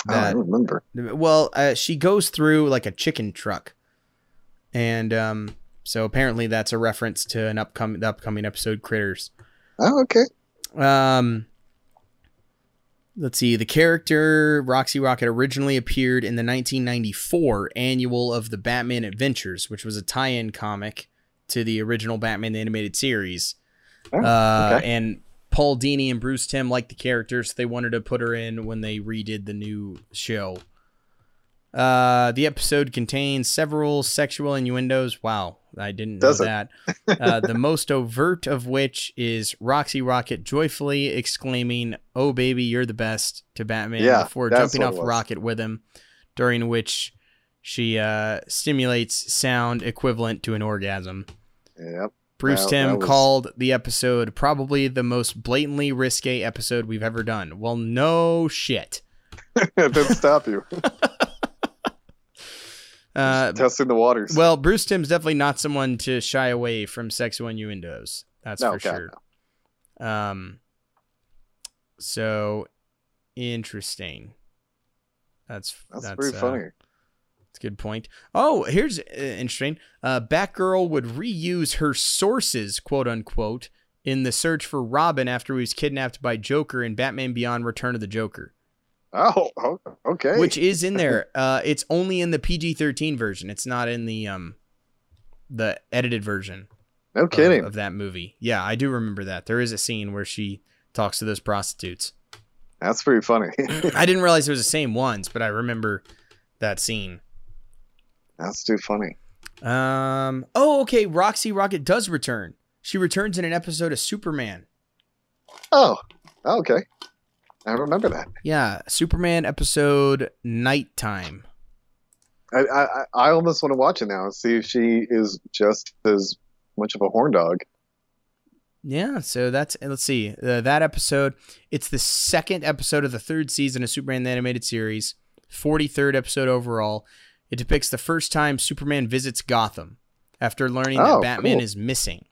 That, I don't remember. Well, uh, she goes through like a chicken truck. And um, so apparently that's a reference to an upcoming the upcoming episode, Critters. Oh, okay. Um, let's see. The character Roxy Rocket originally appeared in the nineteen ninety-four annual of the Batman Adventures, which was a tie-in comic to the original Batman animated series. Oh, uh, okay. And Paul Dini and Bruce Timm liked the character, so they wanted to put her in when they redid the new show. Uh, the episode contains several sexual innuendos. Wow, I didn't know Doesn't. that. Uh, the most overt of which is Roxy Rocket joyfully exclaiming, "Oh, baby, you're the best," to Batman yeah, before jumping off a rocket with him, during which she uh, stimulates sound equivalent to an orgasm. Yep. Bruce wow, Timm was... called the episode probably the most blatantly risque episode we've ever done. Well, no shit. It didn't stop you. Uh, testing the waters. Well, Bruce Timm's definitely not someone to shy away from sexual innuendos. That's no, for God, sure. No. Um, so interesting. That's that's, that's pretty uh, funny. That's a good point. Oh, here's uh, interesting. Uh, Batgirl would reuse her sources, quote unquote, in the search for Robin after he was kidnapped by Joker in Batman Beyond: Return of the Joker. Oh, okay. Which is in there. Uh, it's only in the P G thirteen version. It's not in the um, the edited version. No kidding. Of, of that movie. Yeah, I do remember that. There is a scene where she talks to those prostitutes. That's pretty funny. I didn't realize it was the same ones, but I remember that scene. That's too funny. Um. Oh, okay. Roxy Rocket does return. She returns in an episode of Superman. Oh, okay. I remember that. Yeah, Superman episode Nighttime. I, I I almost want to watch it now and see if she is just as much of a horn dog. Yeah, so that's, let's see, uh, that episode. It's the second episode of the third season of Superman the Animated Series, forty-third episode overall. It depicts the first time Superman visits Gotham after learning oh, that Batman cool. is missing.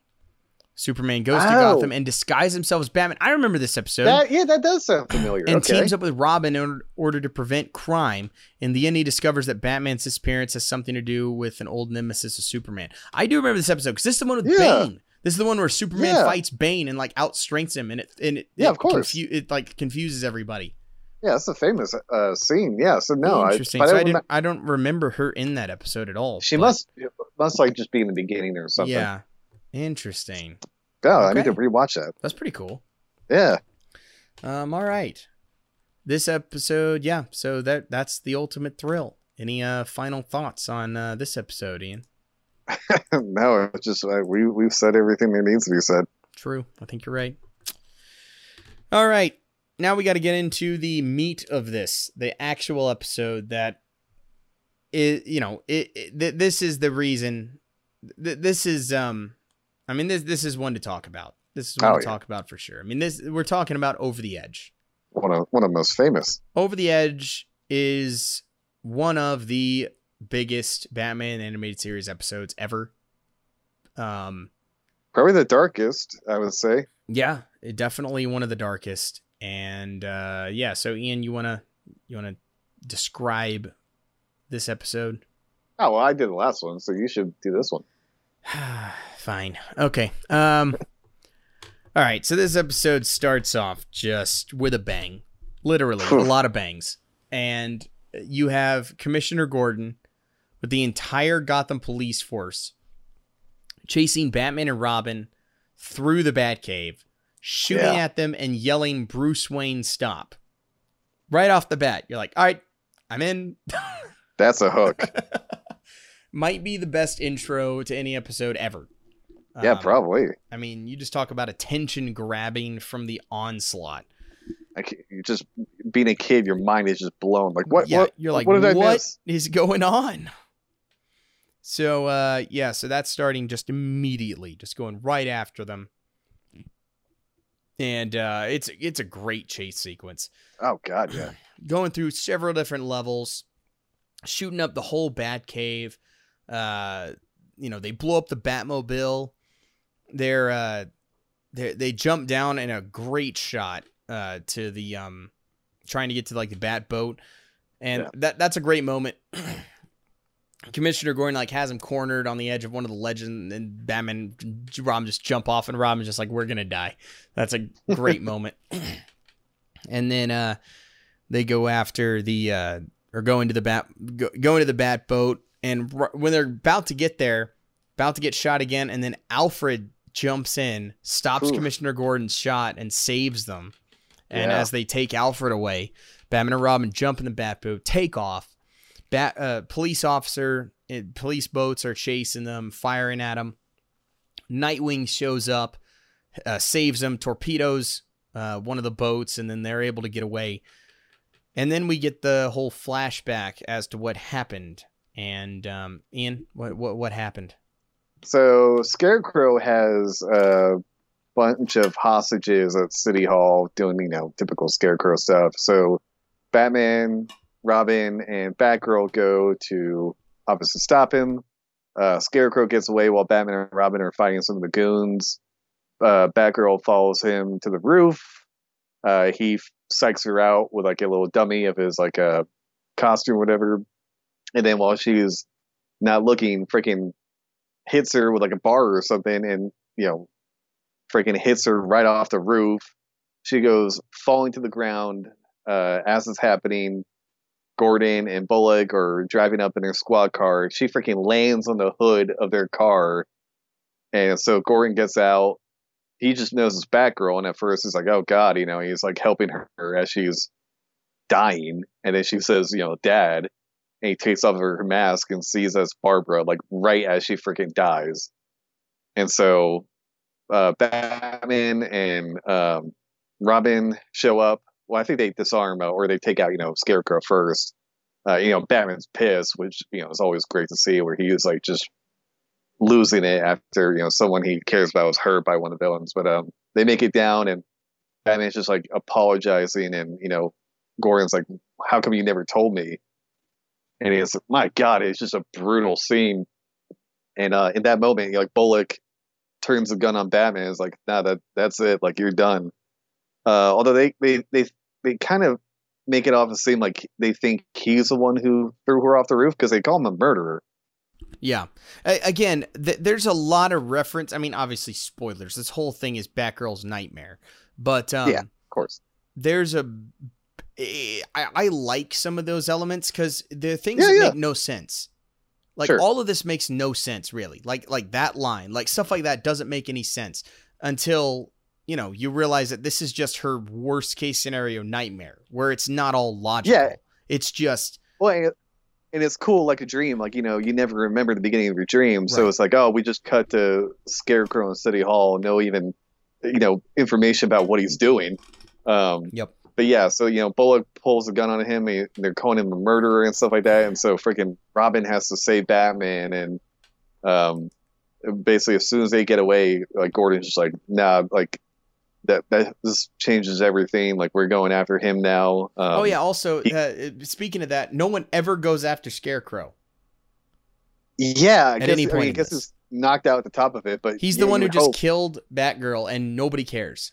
Superman goes oh. to Gotham and disguises himself as Batman. I remember this episode. That, yeah, that does sound familiar. And okay. teams up with Robin in order to prevent crime. In the end, he discovers that Batman's disappearance has something to do with an old nemesis of Superman. I do remember this episode because this is the one with yeah. Bane. This is the one where Superman yeah. fights Bane and like outstrengths him, and it and it, yeah, it, of course. Confu- it like confuses everybody. Yeah, that's a famous uh, scene. Yeah, so no, interesting. I, so I, didn't, remember- I don't remember her in that episode at all. She but... must must like just be in the beginning or something. Yeah. Interesting. Yeah, okay. I need to rewatch that. That's pretty cool. Yeah. Um. All right. This episode, yeah. So that that's the ultimate thrill. Any uh final thoughts on uh, this episode, Ian? No, it's just uh, we we've said everything that needs to be said. True. I think you're right. All right. Now we got to get into the meat of this, the actual episode that is, you know, it, it th- this is the reason. Th- this is um. I mean, this this is one to talk about. This is one oh, to yeah. talk about for sure. I mean, this we're talking about Over the Edge. One of one of the most famous. Over the Edge is one of the biggest Batman animated series episodes ever. Um, Probably the darkest, I would say. Yeah, it definitely one of the darkest. And uh, yeah, so Ian, you wanna you wanna describe this episode? Oh well, I did the last one, so you should do this one. Fine. Okay. Um. All right. So this episode starts off just with a bang, literally a lot of bangs, and you have Commissioner Gordon with the entire Gotham police force chasing Batman and Robin through the Batcave, shooting yeah. at them and yelling, "Bruce Wayne, stop!" Right off the bat, you're like, "All right, I'm in." That's a hook. Might be the best intro to any episode ever. Yeah, um, probably. I mean, you just talk about attention grabbing from the onslaught. Like, you're just being a kid, your mind is just blown. Like what? Yeah, what you're like, what, did I what miss? Is going on? So uh, yeah, so that's starting just immediately, just going right after them, and uh, it's it's a great chase sequence. Oh God, yeah, going through several different levels, shooting up the whole Batcave. Uh, you know, they blow up the Batmobile. They're uh, they they jump down in a great shot uh, to the um, trying to get to like the Bat boat, and yeah. that that's a great moment. Commissioner Gordon like has him cornered on the edge of one of the ledges, and Batman and Robin just jump off, and Robin's just like, "We're gonna die." That's a great moment. And then uh, they go after the uh, or go into the bat go, go into the Bat boat. And when they're about to get there, about to get shot again, and then Alfred jumps in, stops Ooh. Commissioner Gordon's shot, and saves them. And yeah. as they take Alfred away, Batman and Robin jump in the Batboat, take off. Bat, uh, police officer, it, police boats are chasing them, firing at them. Nightwing shows up, uh, saves them, torpedoes uh, one of the boats, and then they're able to get away. And then we get the whole flashback as to what happened. And um, Ian, what what what happened? So Scarecrow has a bunch of hostages at City Hall doing, you know, typical Scarecrow stuff. So Batman, Robin, and Batgirl go to obviously stop him. Uh, Scarecrow gets away while Batman and Robin are fighting some of the goons. Uh, Batgirl follows him to the roof. Uh, he psychs her out with like a little dummy of his like a uh, costume, or whatever. And then while she's not looking, freaking hits her with like a bar or something, and, you know, freaking hits her right off the roof. She goes falling to the ground. Uh, as it's happening, Gordon and Bullock are driving up in their squad car. She freaking lands on the hood of their car. And so Gordon gets out. He just knows it's Batgirl. And at first he's like, oh, God, you know, he's like helping her as she's dying. And then she says, you know, Dad. And he takes off her mask and sees as Barbara, like right as she freaking dies. And so uh, Batman and um, Robin show up. Well, I think they disarm uh, or they take out, you know, Scarecrow first. Uh, you know, Batman's pissed, which, you know, is always great to see, where he is like just losing it after, you know, someone he cares about was hurt by one of the villains. But um, they make it down, and Batman's just like apologizing. And, you know, Gordon's like, how come you never told me? And it's, my God, it's just a brutal scene. And uh, in that moment, like Bullock turns the gun on Batman. It's like, nah, that that's it. Like, you're done. Uh, although they, they they they kind of make it off and seem like they think he's the one who threw her off the roof, because they call him a murderer. Yeah. I, again, th there's a lot of reference. I mean, obviously, spoilers. This whole thing is Batgirl's nightmare. But um, yeah, of course, there's a. I, I like some of those elements, because they're things yeah, that yeah. make no sense. Like sure. all of this makes no sense, really. Like like that line, like stuff like that doesn't make any sense until, you know, you realize that this is just her worst case scenario nightmare, where it's not all logical. Yeah. It's just. Well, and it's cool, like a dream. Like, you know, you never remember the beginning of your dream. Right. So it's like, oh, we just cut to Scarecrow in City Hall. No even, you know, information about what he's doing. Um, yep. But yeah, so, you know, Bullock pulls a gun on him, and they're calling him a murderer and stuff like that. And so freaking Robin has to save Batman. And um, basically, as soon as they get away, like Gordon's just like, nah, like that, that this changes everything. Like, we're going after him now. Um, oh, yeah. Also, he, uh, speaking of that, no one ever goes after Scarecrow. Yeah. I at guess, any point. I mean, I guess it's, knocked out at the top of it. But he's the one who just killed Batgirl, and nobody cares.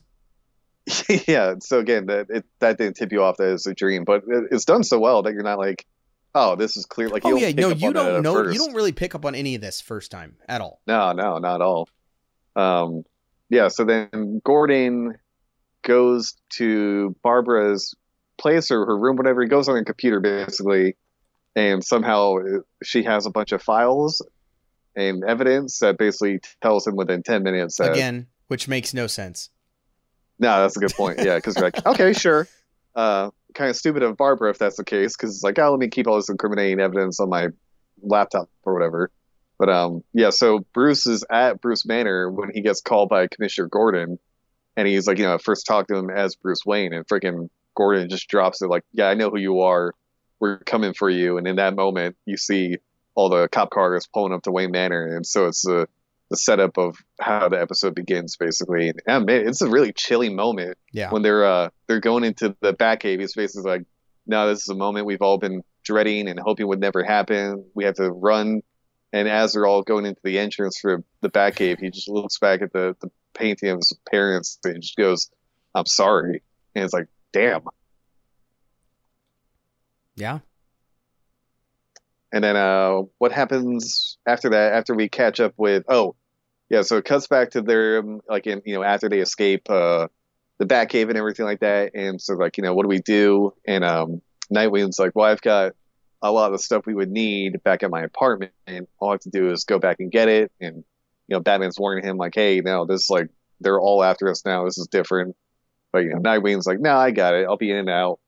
Yeah. So again, that it, that didn't tip you off that it's a dream, but it, it's done so well that you're not like, oh, this is clear. Like, oh yeah, no, you don't know. You don't really pick up on any of this first time at all. No, no, not at all. Um, yeah. So then Gordon goes to Barbara's place or her room, whatever. He goes on a computer basically, and somehow she has a bunch of files and evidence that basically tells him within ten minutes. That, Again, which makes no sense. No, that's a good point. Yeah, because you're like, okay, sure. Uh, kind of stupid of Barbara if that's the case, because it's like, oh, let me keep all this incriminating evidence on my laptop or whatever. But um, yeah, so Bruce is at Bruce Manor when he gets called by Commissioner Gordon, and he's like, you know, first talk to him as Bruce Wayne, and freaking Gordon just drops it like, yeah, I know who you are. We're coming for you. And in that moment, you see all the cop cars pulling up to Wayne Manor. And so it's the, the setup of how the episode begins, basically. And, and man, it's a really chilly moment. Yeah. When they're uh, they're going into the Batcave, he's basically like, no, this is a moment we've all been dreading and hoping would never happen. We have to run. And as they're all going into the entrance for the Batcave, he just looks back at the, the painting of his parents and just goes, I'm sorry. And it's like, damn. Yeah. And then uh, what happens after that, after we catch up with, oh, yeah, so it cuts back to their, like, in, you know, after they escape uh, the Batcave and everything like that. And so, like, you know, what do we do? And um, Nightwing's like, well, I've got a lot of the stuff we would need back at my apartment, and all I have to do is go back and get it. And, you know, Batman's warning him, like, hey, no, this is, like, they're all after us now. This is different. But, you know, Nightwing's like, no, I got it. I'll be in and out.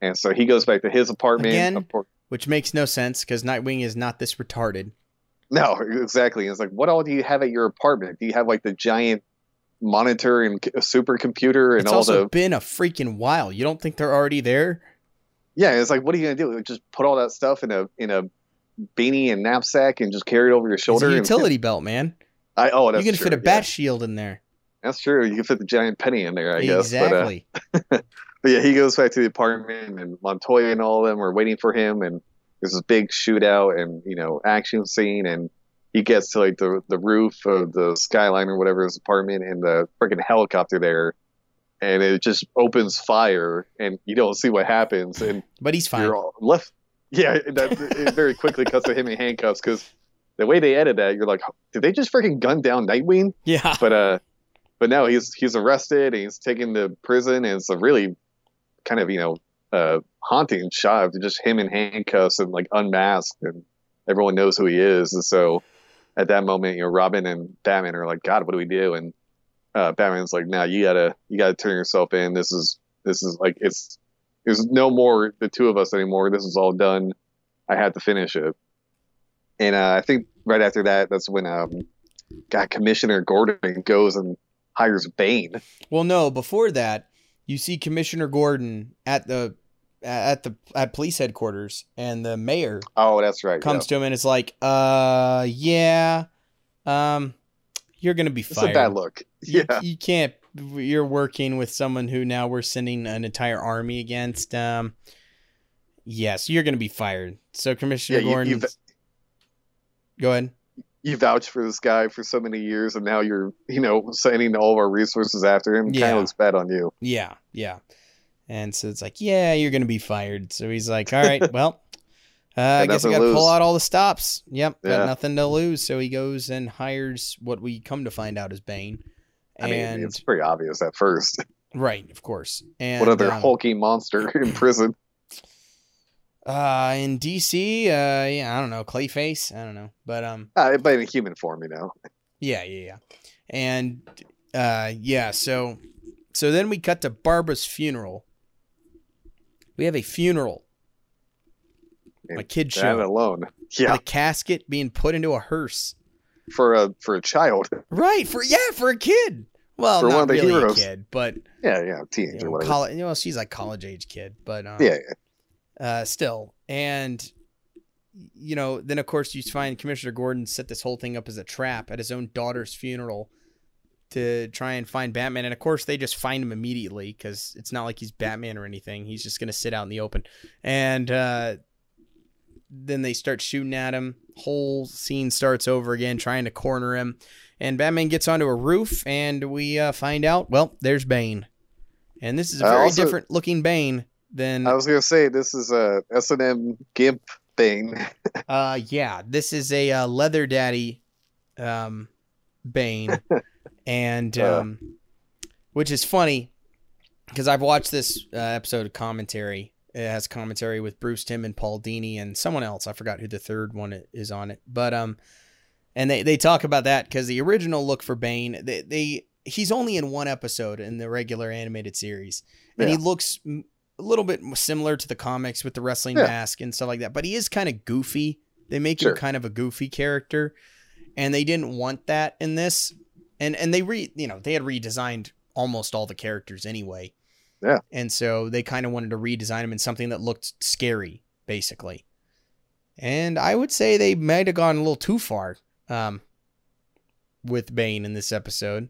And so he goes back to his apartment. Again, which makes no sense because Nightwing is not this retarded. No, exactly. It's like, what all do you have at your apartment? Do you have like the giant monitor and supercomputer? And it's all also the... been a freaking while. You don't think they're already there? Yeah, it's like, what are you going to do? Just put all that stuff in a in a beanie and knapsack and just carry it over your shoulder? It's a utility and... belt, man. I Oh, that's You can true, fit a bat yeah. shield in there. That's true. You can fit the giant penny in there, I exactly. guess. Exactly. But, uh... But yeah, he goes back to the apartment, and Montoya and all of them are waiting for him, and there's this big shootout and, you know, action scene, and he gets to, like, the, the roof of the skyline or whatever his apartment, and the freaking helicopter there, and it just opens fire, and you don't see what happens. And but he's fine. You're all left. Yeah, that, it very quickly cuts to him in handcuffs, because the way they edit that, you're like, did they just freaking gun down Nightwing? Yeah. But, uh, but no, he's, he's arrested, and he's taken to prison, and it's a really... kind of, you know, uh, haunting shot of just him in handcuffs and like unmasked, and everyone knows who he is. And so at that moment, you know, Robin and Batman are like, God, what do we do? And uh, Batman's like, nah, you gotta, you gotta turn yourself in. This is, this is like, it's, there's no more the two of us anymore. This is all done. I have to finish it. And uh, I think right after that, that's when, um, God, Commissioner Gordon goes and hires Bane. Well, no, before that, you see Commissioner Gordon at the at the at police headquarters, and the mayor. Oh, that's right. Comes yeah. to him and is like, "Uh, yeah, um, you're gonna be fired. It's a bad look. Yeah, you, you can't. You're working with someone who now we're sending an entire army against. Um, yes, yeah, so you're gonna be fired." So Commissioner yeah, Gordon, you, go ahead. You vouched for this guy for so many years, and now you're, you know, sending all of our resources after him. Yeah. Kind of looks bad on you. Yeah, yeah. And so it's like, yeah, you're going to be fired. So he's like, all right, well, uh, I guess I got to pull out all the stops. Yep, yeah. Got nothing to lose. So he goes and hires what we come to find out is Bane. And I mean, it's pretty obvious at first. Right, of course. And what other um, hulky monster in prison? Uh, in D C, uh, yeah, I don't know, Clayface, I don't know, but um, uh, but in human form, you know. Yeah, yeah, yeah, and uh, yeah. So, so then we cut to Barbara's funeral. We have a funeral. And a kid show alone. Yeah, a casket being put into a hearse for a for a child. Right for yeah for a kid. Well, for not one of the really heroes. A kid, but yeah, yeah, teenager. You know, college. Well, she's like college age kid, but um, yeah. yeah. Uh, still. And, you know, then, of course, you find Commissioner Gordon set this whole thing up as a trap at his own daughter's funeral to try and find Batman. And, of course, they just find him immediately because it's not like he's Batman or anything. He's just going to sit out in the open. And uh, then they start shooting at him. Whole scene starts over again, trying to corner him. And Batman gets onto a roof, and we uh, find out, well, there's Bane. And this is a very also, different looking Bane than... I was going to say, this is a S and M Gimp Bane. uh, yeah, this is a uh, Leather Daddy um, Bane. and um, uh. Which is funny, because I've watched this uh, episode of commentary. It has commentary with Bruce Timm and Paul Dini and someone else. I forgot who the third one is on it. But um, and they, they talk about that, because the original look for Bane, they, they he's only in one episode in the regular animated series. And yeah. he looks a little bit similar to the comics with the wrestling yeah. mask and stuff like that. But he is kind of goofy. They make sure. him kind of a goofy character. And they didn't want that in this. And and they re you know, they had redesigned almost all the characters anyway. Yeah. And so they kind of wanted to redesign him in something that looked scary, basically. And I would say they might have gone a little too far um, with Bane in this episode.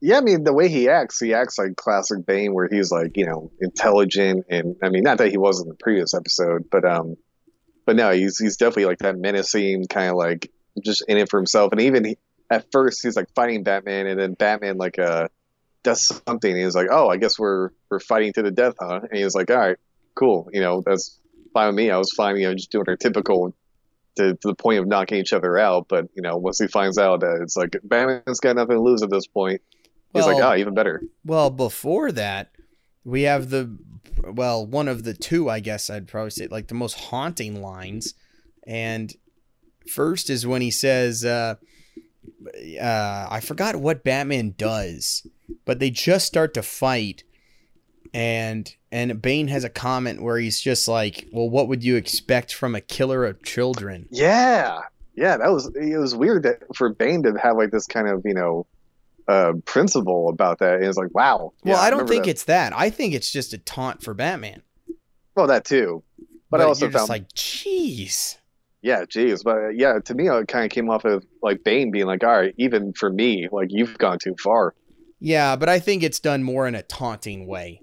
Yeah, I mean, the way he acts, he acts like classic Bane, where he's like, you know, intelligent. And I mean, not that he was in the previous episode, but um, but no, he's, he's definitely like that menacing kind of like just in it for himself. And even he, at first he's like fighting Batman, and then Batman like a... Uh, does something, and he's like, oh, I guess we're we're fighting to the death, huh? And he's like, all right, cool, you know, that's fine with me. I was fine, you know, just doing our typical to, to the point of knocking each other out. But you know, once he finds out that it's like Batman's got nothing to lose at this point, he's well, like, oh, even better. Well, before that, we have the well one of the two, I guess I'd probably say, like the most haunting lines. And first is when he says uh uh I forgot what Batman does, but they just start to fight, and and Bane has a comment where he's just like, well, what would you expect from a killer of children? Yeah. Yeah, that was it was weird that for Bane to have like this kind of, you know, uh principle about that. It's like, wow. Well, yeah, I don't I think that. it's that. I think it's just a taunt for Batman. Well, that too. But, but I also you're found just like, geez. Yeah, geez. But yeah, to me, it kind of came off of like Bane being like, all right, even for me, like you've gone too far. Yeah, but I think it's done more in a taunting way.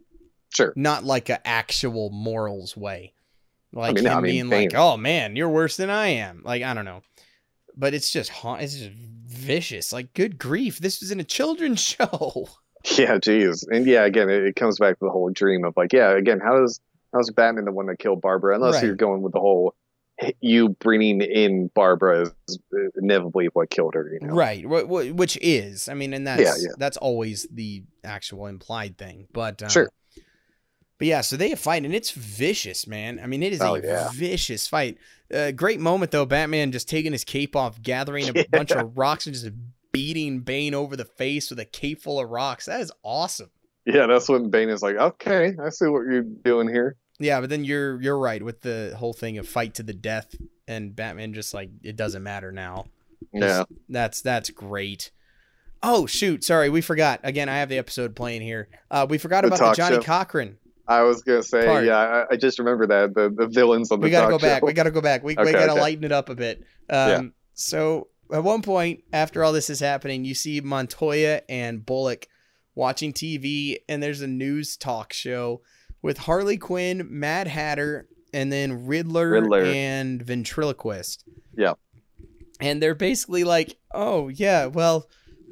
Sure. Not like an actual morals way. Like I mean, him no, I mean, being Bane. like, oh man, you're worse than I am. Like, I don't know. But it's just, ha it's just vicious. Like, good grief. This is in a children's show. Yeah, geez. And yeah, again, it, it comes back to the whole dream of like, yeah, again, how does, how's Batman the one that killed Barbara? Unless right. you're going with the whole... you bringing in Barbara is inevitably what killed her, you know? Right, which is, I mean, and that's, yeah, yeah. that's always the actual implied thing. But um, sure. But yeah, so they fight, and it's vicious, man. I mean, it is oh, a yeah. vicious fight. Uh, great moment, though, Batman just taking his cape off, gathering a yeah. bunch of rocks and just beating Bane over the face with a cape full of rocks. That is awesome. Yeah, that's when Bane is like, okay, I see what you're doing here. Yeah, but then you're you're right with the whole thing of fight to the death, and Batman just like, it doesn't matter now. Yeah, that's that's great. Oh shoot, sorry, we forgot. Again, I have the episode playing here. Uh, we forgot the about the Johnny show. Cochran. I was gonna say, part. yeah, I, I just remember that the the villains on the. We gotta talk go back. Show. We gotta go back. We, okay, we gotta okay. lighten it up a bit. Um, yeah. So at one point, after all this is happening, you see Montoya and Bullock watching T V, and there's a news talk show with Harley Quinn, Mad Hatter, and then Riddler, Riddler and Ventriloquist. Yeah. And they're basically like, oh, yeah, well,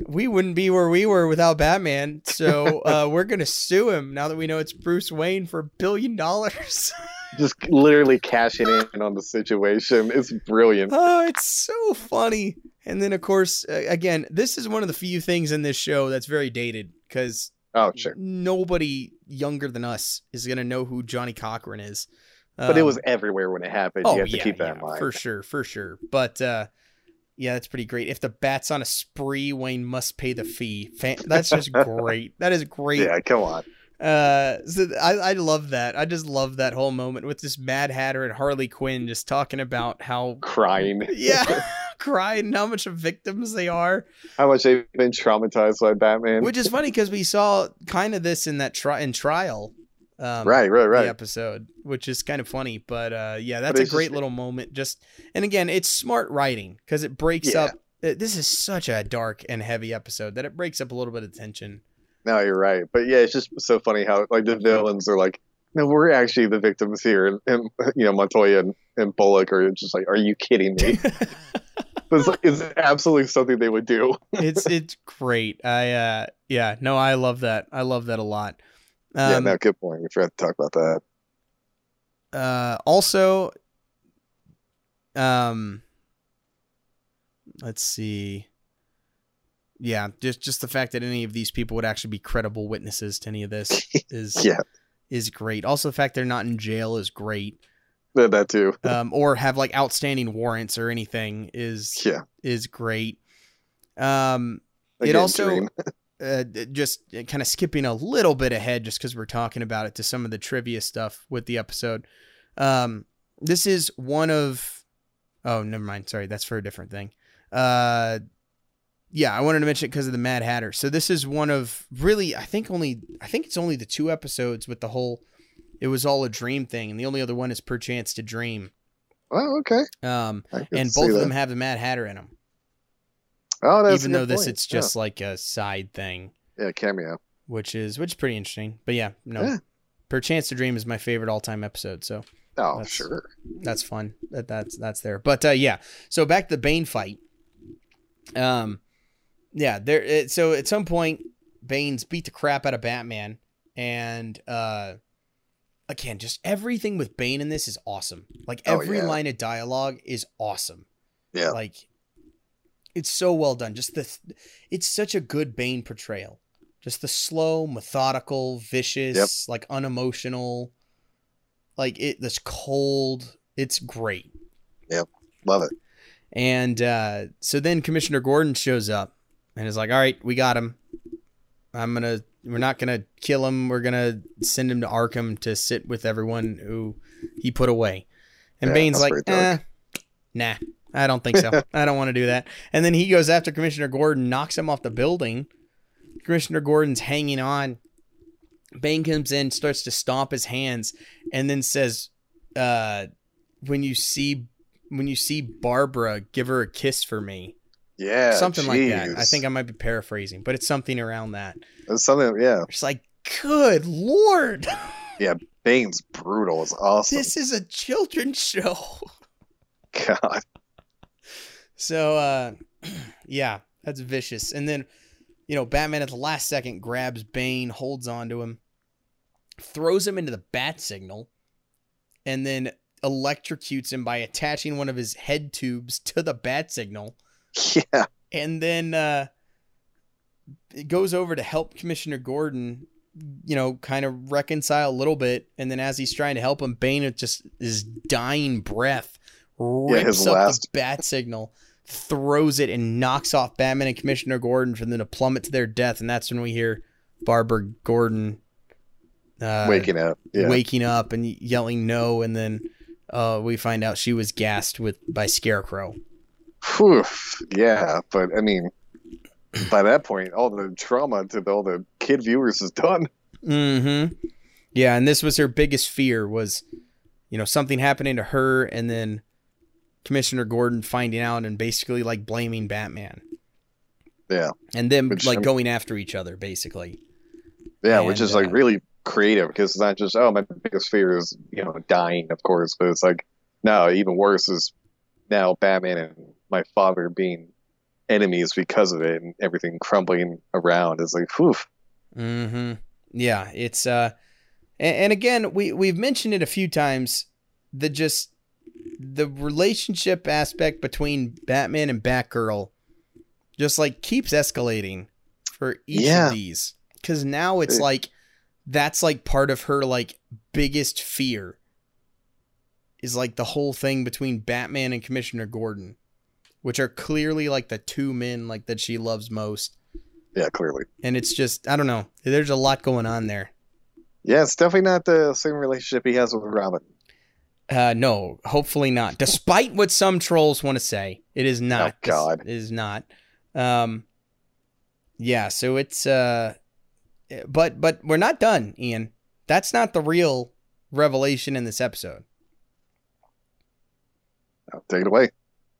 we wouldn't be where we were without Batman. So uh, we're going to sue him now that we know it's Bruce Wayne for a billion dollars. Just literally cashing in on the situation. It's brilliant. Oh, it's so funny. And then, of course, again, this is one of the few things in this show that's very dated, because oh, sure. nobody younger than us is going to know who Johnny Cochran is. Um, but it was everywhere when it happened. Oh, you have yeah, to keep that yeah, in mind. For sure, for sure. But uh, yeah, that's pretty great. If the bat's on a spree, Wayne must pay the fee. That's just great. That is great. Yeah, come on. Uh, so I, I love that. I just love that whole moment with this Mad Hatter and Harley Quinn just talking about how... Crying. Yeah. Crying, how much of victims they are, how much they've been traumatized by Batman, which is funny because we saw kind of this in that tri in trial um right right right episode, which is kind of funny. But uh yeah, that's a great just... little moment. Just, and again, it's smart writing because it breaks yeah. up. This is such a dark and heavy episode that it breaks up a little bit of tension. No, you're right. But yeah, it's just so funny how like the villains are like, no, we're actually the victims here. And, and you know, Montoya and, and Bullock are just like, are you kidding me? It's, like, it's absolutely something they would do. It's it's great. I uh, yeah, no, I love that. I love that a lot. Um, yeah, no, good point. We forgot to talk about that. Uh, also, um, let's see. Yeah, just just the fact that any of these people would actually be credible witnesses to any of this is yeah. is great. Also, the fact they're not in jail is great. Yeah, that too. um, or have like outstanding warrants or anything is yeah. is great. Um, Again, it also uh, just kind of skipping a little bit ahead, just because we're talking about it, to some of the trivia stuff with the episode. Um, this is one of oh, never mind. Sorry, that's for a different thing. Uh, yeah, I wanted to mention it because of the Mad Hatter. So this is one of really, I think only, I think it's only the two episodes with the whole "It was all a dream" thing, and the only other one is "Perchance to Dream." Oh, okay. Um, and both of them have the Mad Hatter in them. Oh, that's even though this it's just like a side thing. Yeah, cameo. Which is which is pretty interesting. But yeah, no. "Perchance to Dream" is my favorite all-time episode. So. Oh, that's, sure. That's fun. That that's that's there. But uh, yeah, so back to the Bane fight. Um, yeah, there. It, so at some point, Bane's beat the crap out of Batman, and uh. Again, just everything with Bane in this is awesome. Like every oh, yeah. line of dialogue is awesome. Yeah. Like it's so well done. Just the, th- it's such a good Bane portrayal. Just the slow, methodical, vicious, yep. like unemotional, like it, this cold, it's great. Yep. Love it. And, uh, so then Commissioner Gordon shows up and is like, all right, we got him. I'm going to, We're not going to kill him. We're going to send him to Arkham to sit with everyone who he put away. And yeah, Bane's like, eh, nah, I don't think so. I don't want to do that. And then he goes after Commissioner Gordon, knocks him off the building. Commissioner Gordon's hanging on. Bane comes in, starts to stomp his hands, and then says, uh, when you see, when you see Barbara, give her a kiss for me. Yeah, something geez. like that. I think I might be paraphrasing, but it's something around that. It's something, yeah. It's like, good Lord. Yeah, Bane's brutal. It's awesome. This is a children's show. God. So, uh, yeah, that's vicious. And then, you know, Batman at the last second grabs Bane, holds onto him, throws him into the bat signal, and then electrocutes him by attaching one of his head tubes to the bat signal. Yeah. And then uh, it goes over to help Commissioner Gordon, you know, kind of reconcile a little bit. And then as he's trying to help him, Bane just his dying breath rips yeah, up last. the bat signal, throws it, and knocks off Batman and Commissioner Gordon for them to plummet to their death. And that's when we hear Barbara Gordon uh, waking up, yeah. waking up and yelling no. And then uh, we find out she was gassed with by Scarecrow. Whew, yeah, but I mean, by that point, all the trauma to all the kid viewers is done. Mm-hmm. Yeah, and this was her biggest fear was, you know, something happening to her, and then Commissioner Gordon finding out and basically like blaming Batman. Yeah, and then which, like going after each other basically. Yeah, and, which is like uh, really creative because it's not just oh my biggest fear is you know dying of course, but it's like no even worse is now Batman and my father being enemies because of it and everything crumbling around is like, whew. Mm-hmm. Yeah. It's, uh, and, and again, we, we've mentioned it a few times that just the relationship aspect between Batman and Batgirl just like keeps escalating for each yeah. of these. Cause now it's it, like, that's like part of her like biggest fear is like the whole thing between Batman and Commissioner Gordon. Which are clearly like the two men like that she loves most. Yeah, clearly. And it's just, I don't know. There's a lot going on there. Yeah, it's definitely not the same relationship he has with Robin. Uh, no, hopefully not. Despite what some trolls want to say, it is not. Oh, God. It is not. Um, yeah, so it's, uh, but, but we're not done, Ian. That's not the real revelation in this episode. I'll take it away.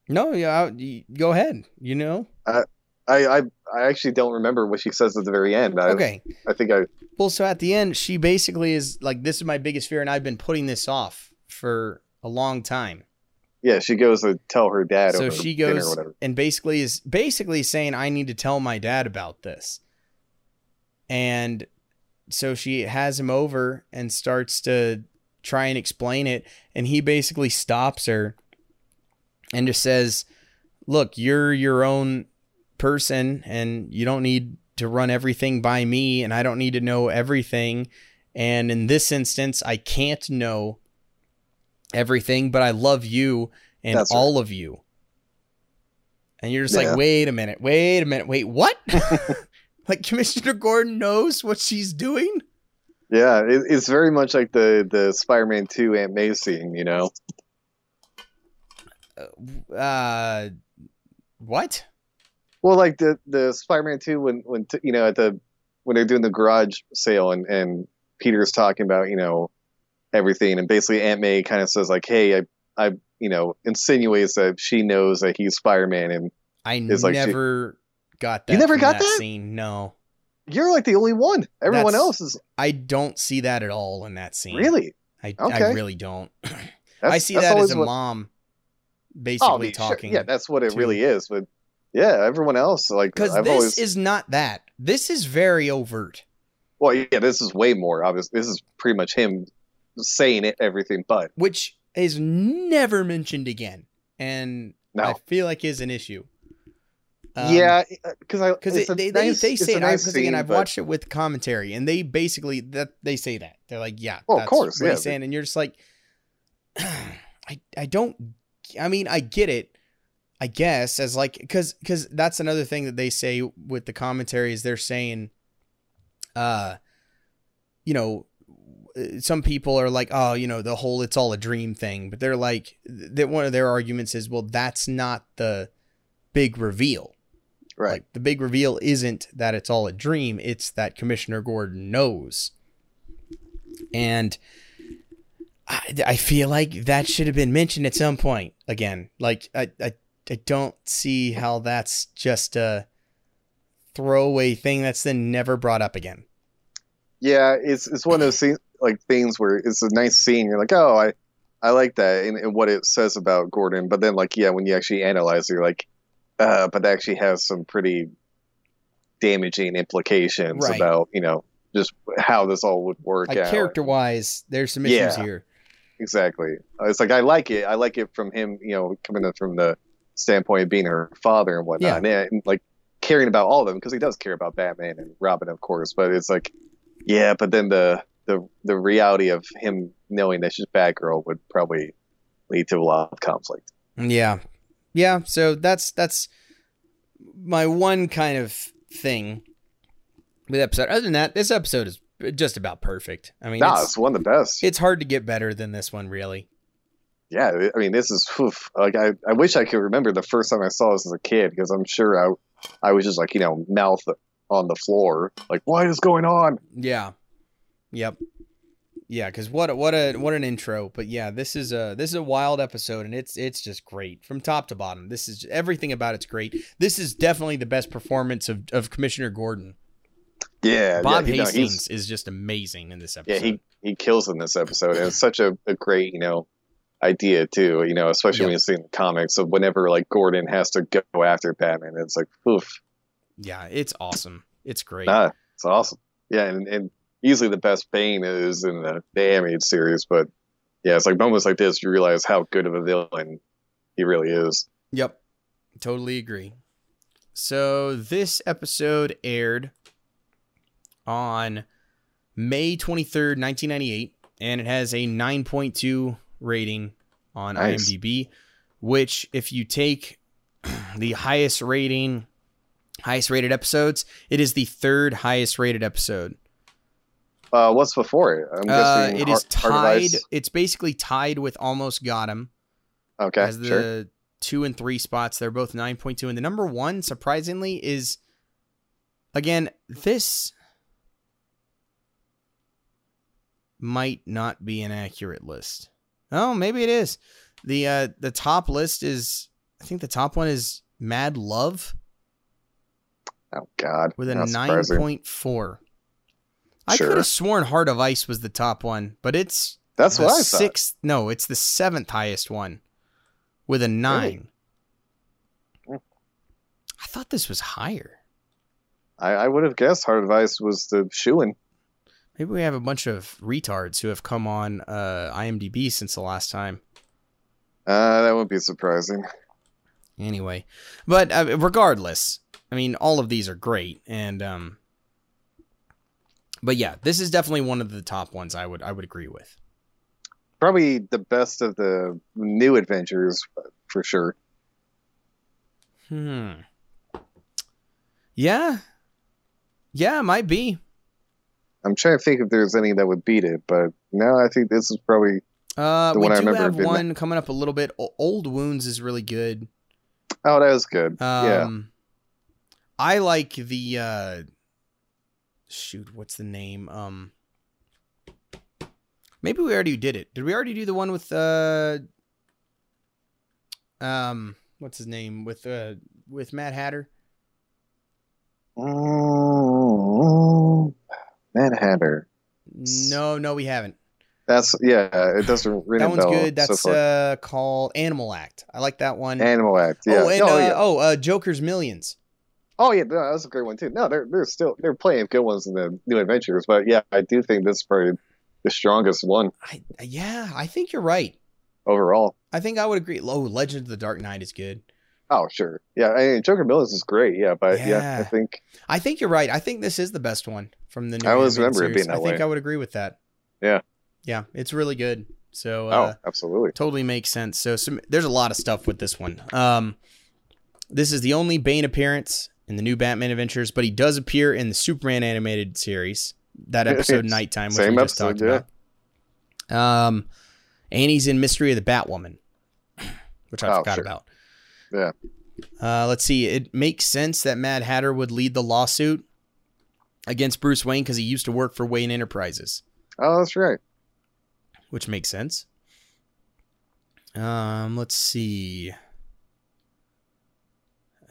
No, yeah, I, go ahead. You know, I I, I I actually don't remember what she says at the very end. I, okay. I think I... Well, so at the end, she basically is like, this is my biggest fear, and I've been putting this off for a long time. Yeah, she goes to tell her dad. So she goes or whatever. and basically is basically saying, I need to tell my dad about this. And so she has him over and starts to try and explain it. And he basically stops her and just says, look, you're your own person and you don't need to run everything by me. And I don't need to know everything. And in this instance, I can't know everything, but I love you and That's all right. of you. And you're just yeah. like, wait a minute, wait a minute, wait, what? Like Commissioner Gordon knows what she's doing? Yeah, it, it's very much like the, the Spider-Man two Aunt May scene, you know? Uh, what? Well, like the, the Spider-Man two when, when t- you know, at the when they're doing the garage sale and, and Peter's talking about, you know, everything, and basically Aunt May kind of says like, hey, I, I, you know, insinuates that she knows that he's Spider-Man, and I is like, never she, got that. You never got that, that scene? No, you're like the only one. Everyone That's, else is. I don't see that at all in that scene. Really? I, okay. I really don't. I see that as a what, mom basically oh, I mean, talking. Sure. Yeah, that's what it to, really is. But yeah, everyone else like because this always, is not that. This is very overt. Well, yeah, this is way more obvious. This is pretty much him saying it everything but which is never mentioned again, and no. I feel like is an issue. Um, yeah, because I because they, nice, they they say it nice because again I've but... watched it with commentary, and they basically that they say that they're like yeah, well, that's of course, what yeah, he's saying, but... and you're just like, I I don't, I mean I get it, I guess as like because because that's another thing that they say with the commentary is they're saying, uh, you know. Some people are like, oh, you know, the whole it's all a dream thing. But they're like that. One of their arguments is, well, that's not the big reveal. Right. Like, the big reveal isn't that it's all a dream. It's that Commissioner Gordon knows. And I, I feel like that should have been mentioned at some point again. Like, I, I, I don't see how that's just a throwaway thing that's then never brought up again. Yeah, it's it's one of those things, like things where it's a nice scene. You're like, oh, I, I like that, and, and what it says about Gordon. But then, like, yeah, when you actually analyze it, you're like, uh, but that actually has some pretty damaging implications right. about, you know, just how this all would work like out. Character-wise, there's some issues yeah, here. Exactly. It's like I like it. I like it from him, you know, coming from the standpoint of being her father and whatnot, yeah. and like caring about all of them because he does care about Batman and Robin, of course. But it's like. Yeah, but then the, the the reality of him knowing that she's Batgirl would probably lead to a lot of conflict. Yeah. Yeah, so that's that's my one kind of thing with the episode. Other than that, this episode is just about perfect. I mean, nah, it's, it's one of the best. It's hard to get better than this one, really. Yeah, I mean, this is oof, like I, I wish I could remember the first time I saw this as a kid, because I'm sure I I was just like, you know, mouth on the floor like what is going on. Yeah. Yep. Yeah, because what what a what an intro. But yeah, this is a this is a wild episode, and it's it's just great from top to bottom. This is everything about it's great. This is definitely the best performance of, of Commissioner Gordon. Yeah, Bob yeah, Hastings no, is just amazing in this episode. Yeah, he he kills in this episode. And it's such a, a great, you know, idea too, you know, especially yep. when you see in the comics. So whenever like Gordon has to go after Batman, it's like oof. Yeah, it's awesome. It's great. Nah, it's awesome. Yeah, and, and easily the best Bane is in the, the animated series, but yeah, it's like moments like this you realize how good of a villain he really is. Yep, totally agree. So this episode aired on May twenty-third, nineteen ninety-eight, and it has a nine point two rating on nice. IMDb, which if you take the highest rating... highest rated episodes. It is the third highest rated episode. Uh, what's before it? I'm uh, it is tied. It's basically tied with Almost Got Him. Okay, as the sure. two and three spots. They're both nine point two. And the number one, surprisingly, is, again, this might not be an accurate list. Oh, maybe it is. The, uh, the top list is, I think the top one is Mad Love. Oh, God. With a nine point four. I sure. could have sworn Heart of Ice was the top one, but it's that's what I thought. Sixth, no, it's the seventh highest one with a nine. Really? I thought this was higher. I, I would have guessed Heart of Ice was the shoo-in. Maybe we have a bunch of retards who have come on uh, IMDb since the last time. Uh, that would be surprising. Anyway, but uh, regardless, I mean, all of these are great, and um, but yeah, this is definitely one of the top ones. I would I would agree with. Probably the best of the new adventures for sure. Hmm. Yeah. Yeah, it might be. I'm trying to think if there's any that would beat it, but no, I think this is probably uh, the one I remember. We do have one that. coming up a little bit. O- Old Wounds is really good. Oh, that was good. Um, yeah. I like the, uh, shoot, what's the name? Um, maybe we already did it. Did we already do the one with, uh, um, what's his name? With, uh, with Mad Hatter? Mm-hmm. Mad Hatter. No, no, we haven't. That's, yeah, it doesn't ring a bell. That one's good. That's so uh, called Animal Act. I like that one. Animal Act, yeah. Oh, and, oh, uh, yeah. oh uh, Joker's Millions. Oh, yeah, no, that was a great one, too. No, they're, they're still, they're plenty of good ones in the new adventures, but yeah, I do think this is probably the strongest one. I, yeah, I think you're right. Overall. I think I would agree. Oh, Legend of the Dark Knight is good. Oh, sure. Yeah, I mean, Joker Millions is great, yeah, but yeah. yeah, I think... I think you're right. I think this is the best one from the new I always remember series. It being that I way. I think I would agree with that. Yeah. Yeah, it's really good. So, uh, oh, absolutely. Totally makes sense. So, some, there's a lot of stuff with this one. Um, this is the only Bane appearance in the new Batman Adventures, but he does appear in the Superman animated series, that episode Nighttime, which Same we just episode, talked yeah. about. Um, and he's in Mystery of the Batwoman, which I oh, forgot sure. about. Yeah. Uh, let's see. It makes sense that Mad Hatter would lead the lawsuit against Bruce Wayne because he used to work for Wayne Enterprises. Oh, that's right. Which makes sense. Um, let's see.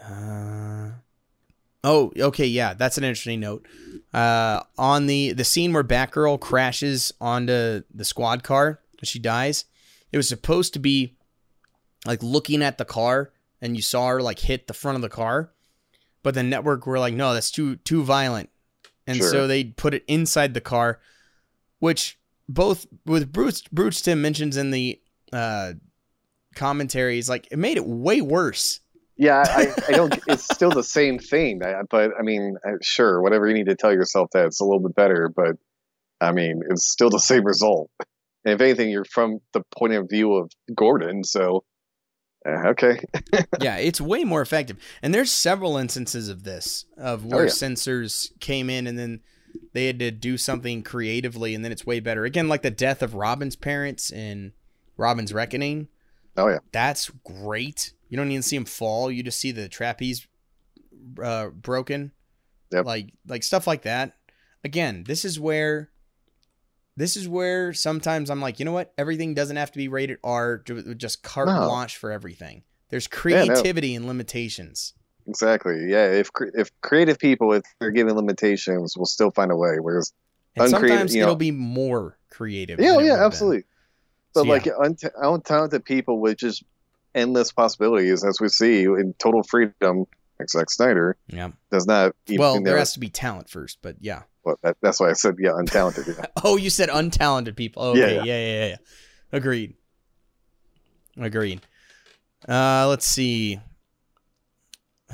Uh, oh, okay. Yeah, that's an interesting note. Uh, on the, the scene where Batgirl crashes onto the squad car and she dies, it was supposed to be like looking at the car. And you saw her like hit the front of the car, but the network were like, no, that's too too violent, and sure. so they put it inside the car, which both with Bruce Bruce Timm mentions in the uh, commentaries, like it made it way worse. Yeah, I, I don't. It's still the same thing, but I mean, sure, whatever you need to tell yourself that it's a little bit better, but I mean, it's still the same result. And if anything, you're from the point of view of Gordon, so. Uh, okay. Yeah, it's way more effective. And there's several instances of this, of where oh, yeah. censors came in and then they had to do something creatively and then it's way better. Again, like the death of Robin's parents in Robin's Reckoning. Oh, yeah. That's great. You don't even see him fall. You just see the trapeze uh, broken. Yep. Like, like stuff like that. Again, this is where... This is where sometimes I'm like, you know what? Everything doesn't have to be rated R, just carte no. blanche for everything. There's creativity yeah, no. and limitations. Exactly. Yeah. If if creative people, if they're given limitations, will still find a way. Whereas and sometimes you know, it'll be more creative. Yeah. Yeah. Absolutely. But so, like yeah. unt- untalented people with just endless possibilities, as we see in total freedom, like Zack Snyder. Yeah. Does not. Even well, there has to be talent first, but yeah. Well, that, that's why I said, yeah, untalented. Yeah. Oh, you said untalented people. Okay, yeah, yeah, yeah, yeah. yeah. Agreed. Agreed. Uh, let's see.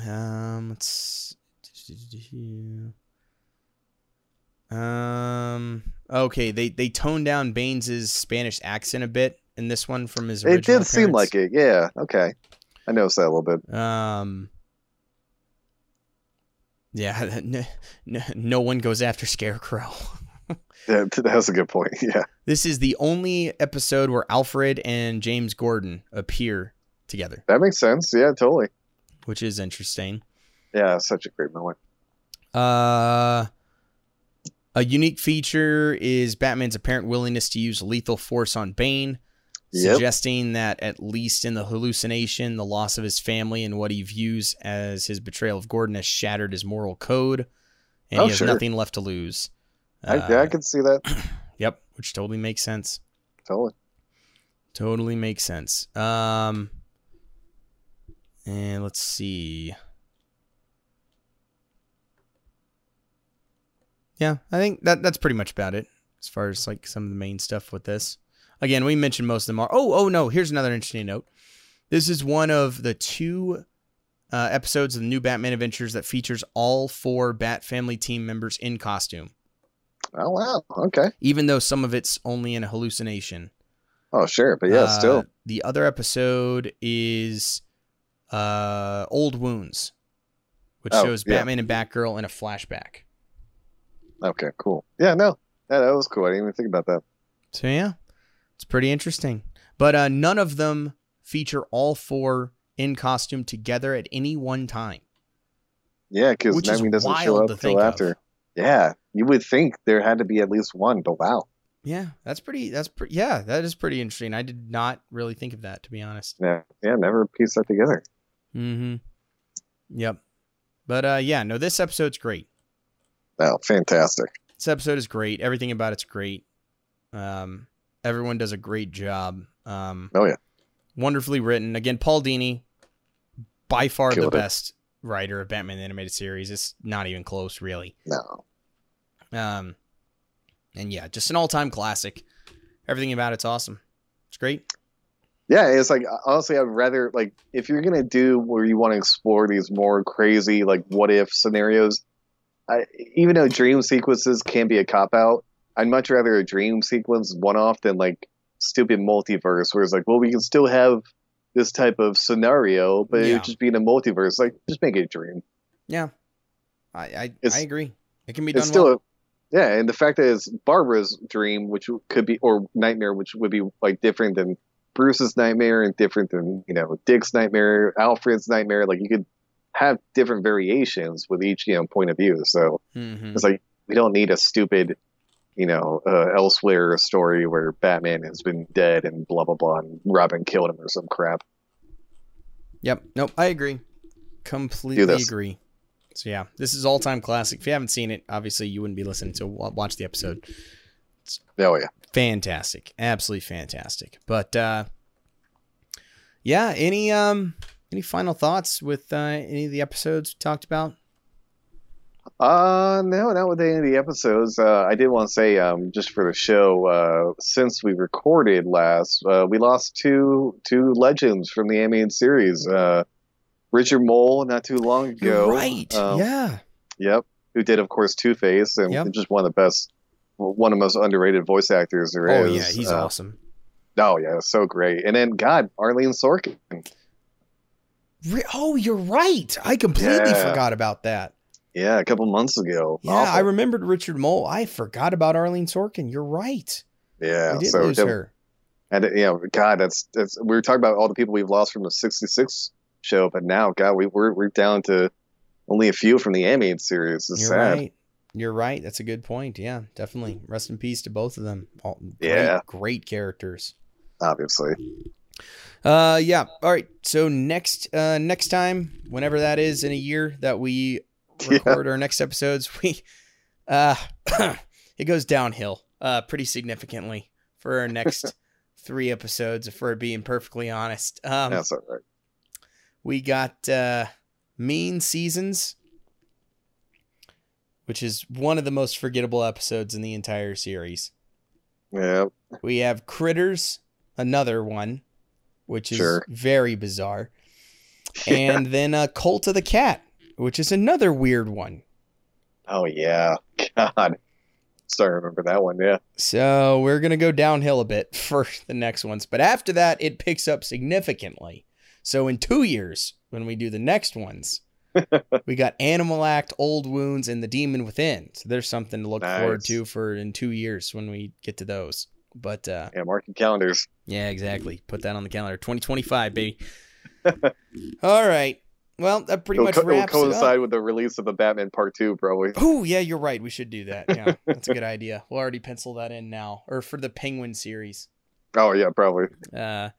Um, let's. Um. Okay, they they toned down Bane's Spanish accent a bit in this one from his original. It did appearance. Seem like it. Yeah. Okay. I noticed that a little bit. Um. Yeah, no, no, no one goes after Scarecrow. Yeah, that's a good point. Yeah. This is the only episode where Alfred and James Gordon appear together. That makes sense. Yeah, totally. Which is interesting. Yeah, such a great moment. Uh, a unique feature is Batman's apparent willingness to use lethal force on Bane. Yep. Suggesting that at least in the hallucination, the loss of his family and what he views as his betrayal of Gordon has shattered his moral code, and oh, he has sure. nothing left to lose. I, uh, yeah, I can see that. Yep, which totally makes sense. Totally. Totally makes sense. Um, and let's see. Yeah, I think that that's pretty much about it as far as like some of the main stuff with this. Again, we mentioned most of them are. Oh, oh no! Here's another interesting note. This is one of the two uh, episodes of the New Batman Adventures that features all four Bat Family team members in costume. Oh wow! Okay. Even though some of it's only in a hallucination. Oh sure, but yeah, uh, still. The other episode is uh, Old Wounds, which oh, shows yeah. Batman and Batgirl in a flashback. Okay, cool. Yeah, no, yeah, that was cool. I didn't even think about that. So yeah. It's pretty interesting, but uh, none of them feature all four in costume together at any one time. Yeah, because Nightwing doesn't show up until after. Of. Yeah, you would think there had to be at least one, but wow. Yeah, that's pretty. That's pretty. Yeah, that is pretty interesting. I did not really think of that, to be honest. Yeah, yeah, never pieced that together. Mm-hmm. Yep. But uh, yeah, no, this episode's great. Oh, fantastic! This episode is great. Everything about it's great. Um. Everyone does a great job. Um, oh, yeah. Wonderfully written. Again, Paul Dini, by far Killed the it. best writer of Batman the Animated Series. It's not even close, really. No. Um, and, yeah, just an all-time classic. Everything about it's awesome. It's great. Yeah, it's like, honestly, I'd rather, like, if you're going to do where you want to explore these more crazy, like, what-if scenarios, I, even though dream sequences can be a cop-out, I'd much rather a dream sequence one-off than like stupid multiverse where it's like, well, we can still have this type of scenario, but yeah. it would just be in a multiverse. Like, just make it a dream. Yeah, I I, I agree. It can be done. It's still, well. a, yeah, and the fact that it's Barbara's dream, which could be or nightmare, which would be like different than Bruce's nightmare and different than you know Dick's nightmare, Alfred's nightmare. Like you could have different variations with each you know point of view. So mm-hmm. it's like we don't need a stupid. You know, uh, elsewhere a story where Batman has been dead and blah, blah, blah, and Robin killed him or some crap. Yep. Nope. I agree. Completely agree. So, yeah, this is all-time classic. If you haven't seen it, obviously you wouldn't be listening to watch the episode. It's oh, yeah. Fantastic. Absolutely fantastic. But, uh, yeah, any um, any final thoughts with uh, any of the episodes we talked about? Uh, no, not with any of the episodes. Uh, I did want to say, um, just for the show, uh, since we recorded last, uh, we lost two, two legends from the animated series. Uh, Richard Mole, not too long ago. You're right. Um, yeah. Yep. Who did, of course, Two-Face and yep. just one of the best, one of the most underrated voice actors there oh, is. Oh yeah. He's uh, awesome. Oh yeah. So great. And then God, Arlene Sorkin. Re- oh, you're right. I completely yeah. forgot about that. Yeah, a couple months ago. Yeah, awful. I remembered Richard Mole. I forgot about Arlene Sorkin. You're right. Yeah, we did so lose that, her. And yeah, you know, God, that's that's. We were talking about all the people we've lost from the sixty-six show, but now, God, we we're we're down to only a few from the animated series. It's You're sad. Right. You're right. That's a good point. Yeah, definitely. Rest in peace to both of them. All great, yeah, great characters. Obviously. Uh, yeah. All right. So next, uh, next time, whenever that is in a year that we. record yeah. our next episodes, we uh it goes downhill uh pretty significantly for our next three episodes, if we're being perfectly honest. Um that's all right. We got uh Mean Seasons, which is one of the most forgettable episodes in the entire series. Yeah. We have Critters, another one, which is sure. very bizarre. Yeah. And then uh Cult of the Cat, which is another weird one. Oh, yeah. God. Sorry, I remember that one, yeah. So we're going to go downhill a bit for the next ones. But after that, it picks up significantly. So in two years, when we do the next ones, we got Animal Act, Old Wounds, and The Demon Within. So there's something to look nice. forward to for in two years when we get to those. But uh, yeah, marking calendars. Yeah, exactly. Put that on the calendar. twenty twenty-five, baby. All right. Well, that pretty it'll much co- wraps it'll coincide it up. With the release of the Batman Part Two, probably. Oh yeah, you're right. We should do that. Yeah, that's a good idea. We'll already pencil that in now, or for the Penguin series. Oh, yeah, probably. Uh,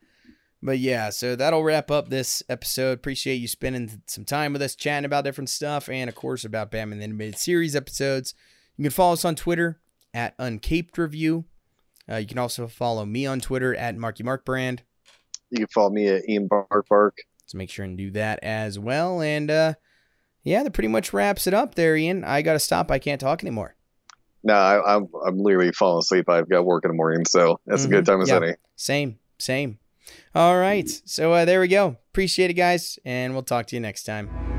but yeah, so that'll wrap up this episode. Appreciate you spending some time with us, chatting about different stuff, and of course about Batman the Animated Series episodes. You can follow us on Twitter at Uncaped Review. Uh, you can also follow me on Twitter at Marky Mark Brand. You can follow me at Ian Bark Bark. So make sure and do that as well. And uh, yeah, that pretty much wraps it up there, Ian. I got to stop. I can't talk anymore. No, I, I'm I'm literally falling asleep. I've got work in the morning, so that's mm-hmm. a good time as yep. any. Same, same. All right, so uh, there we go. Appreciate it, guys, and we'll talk to you next time.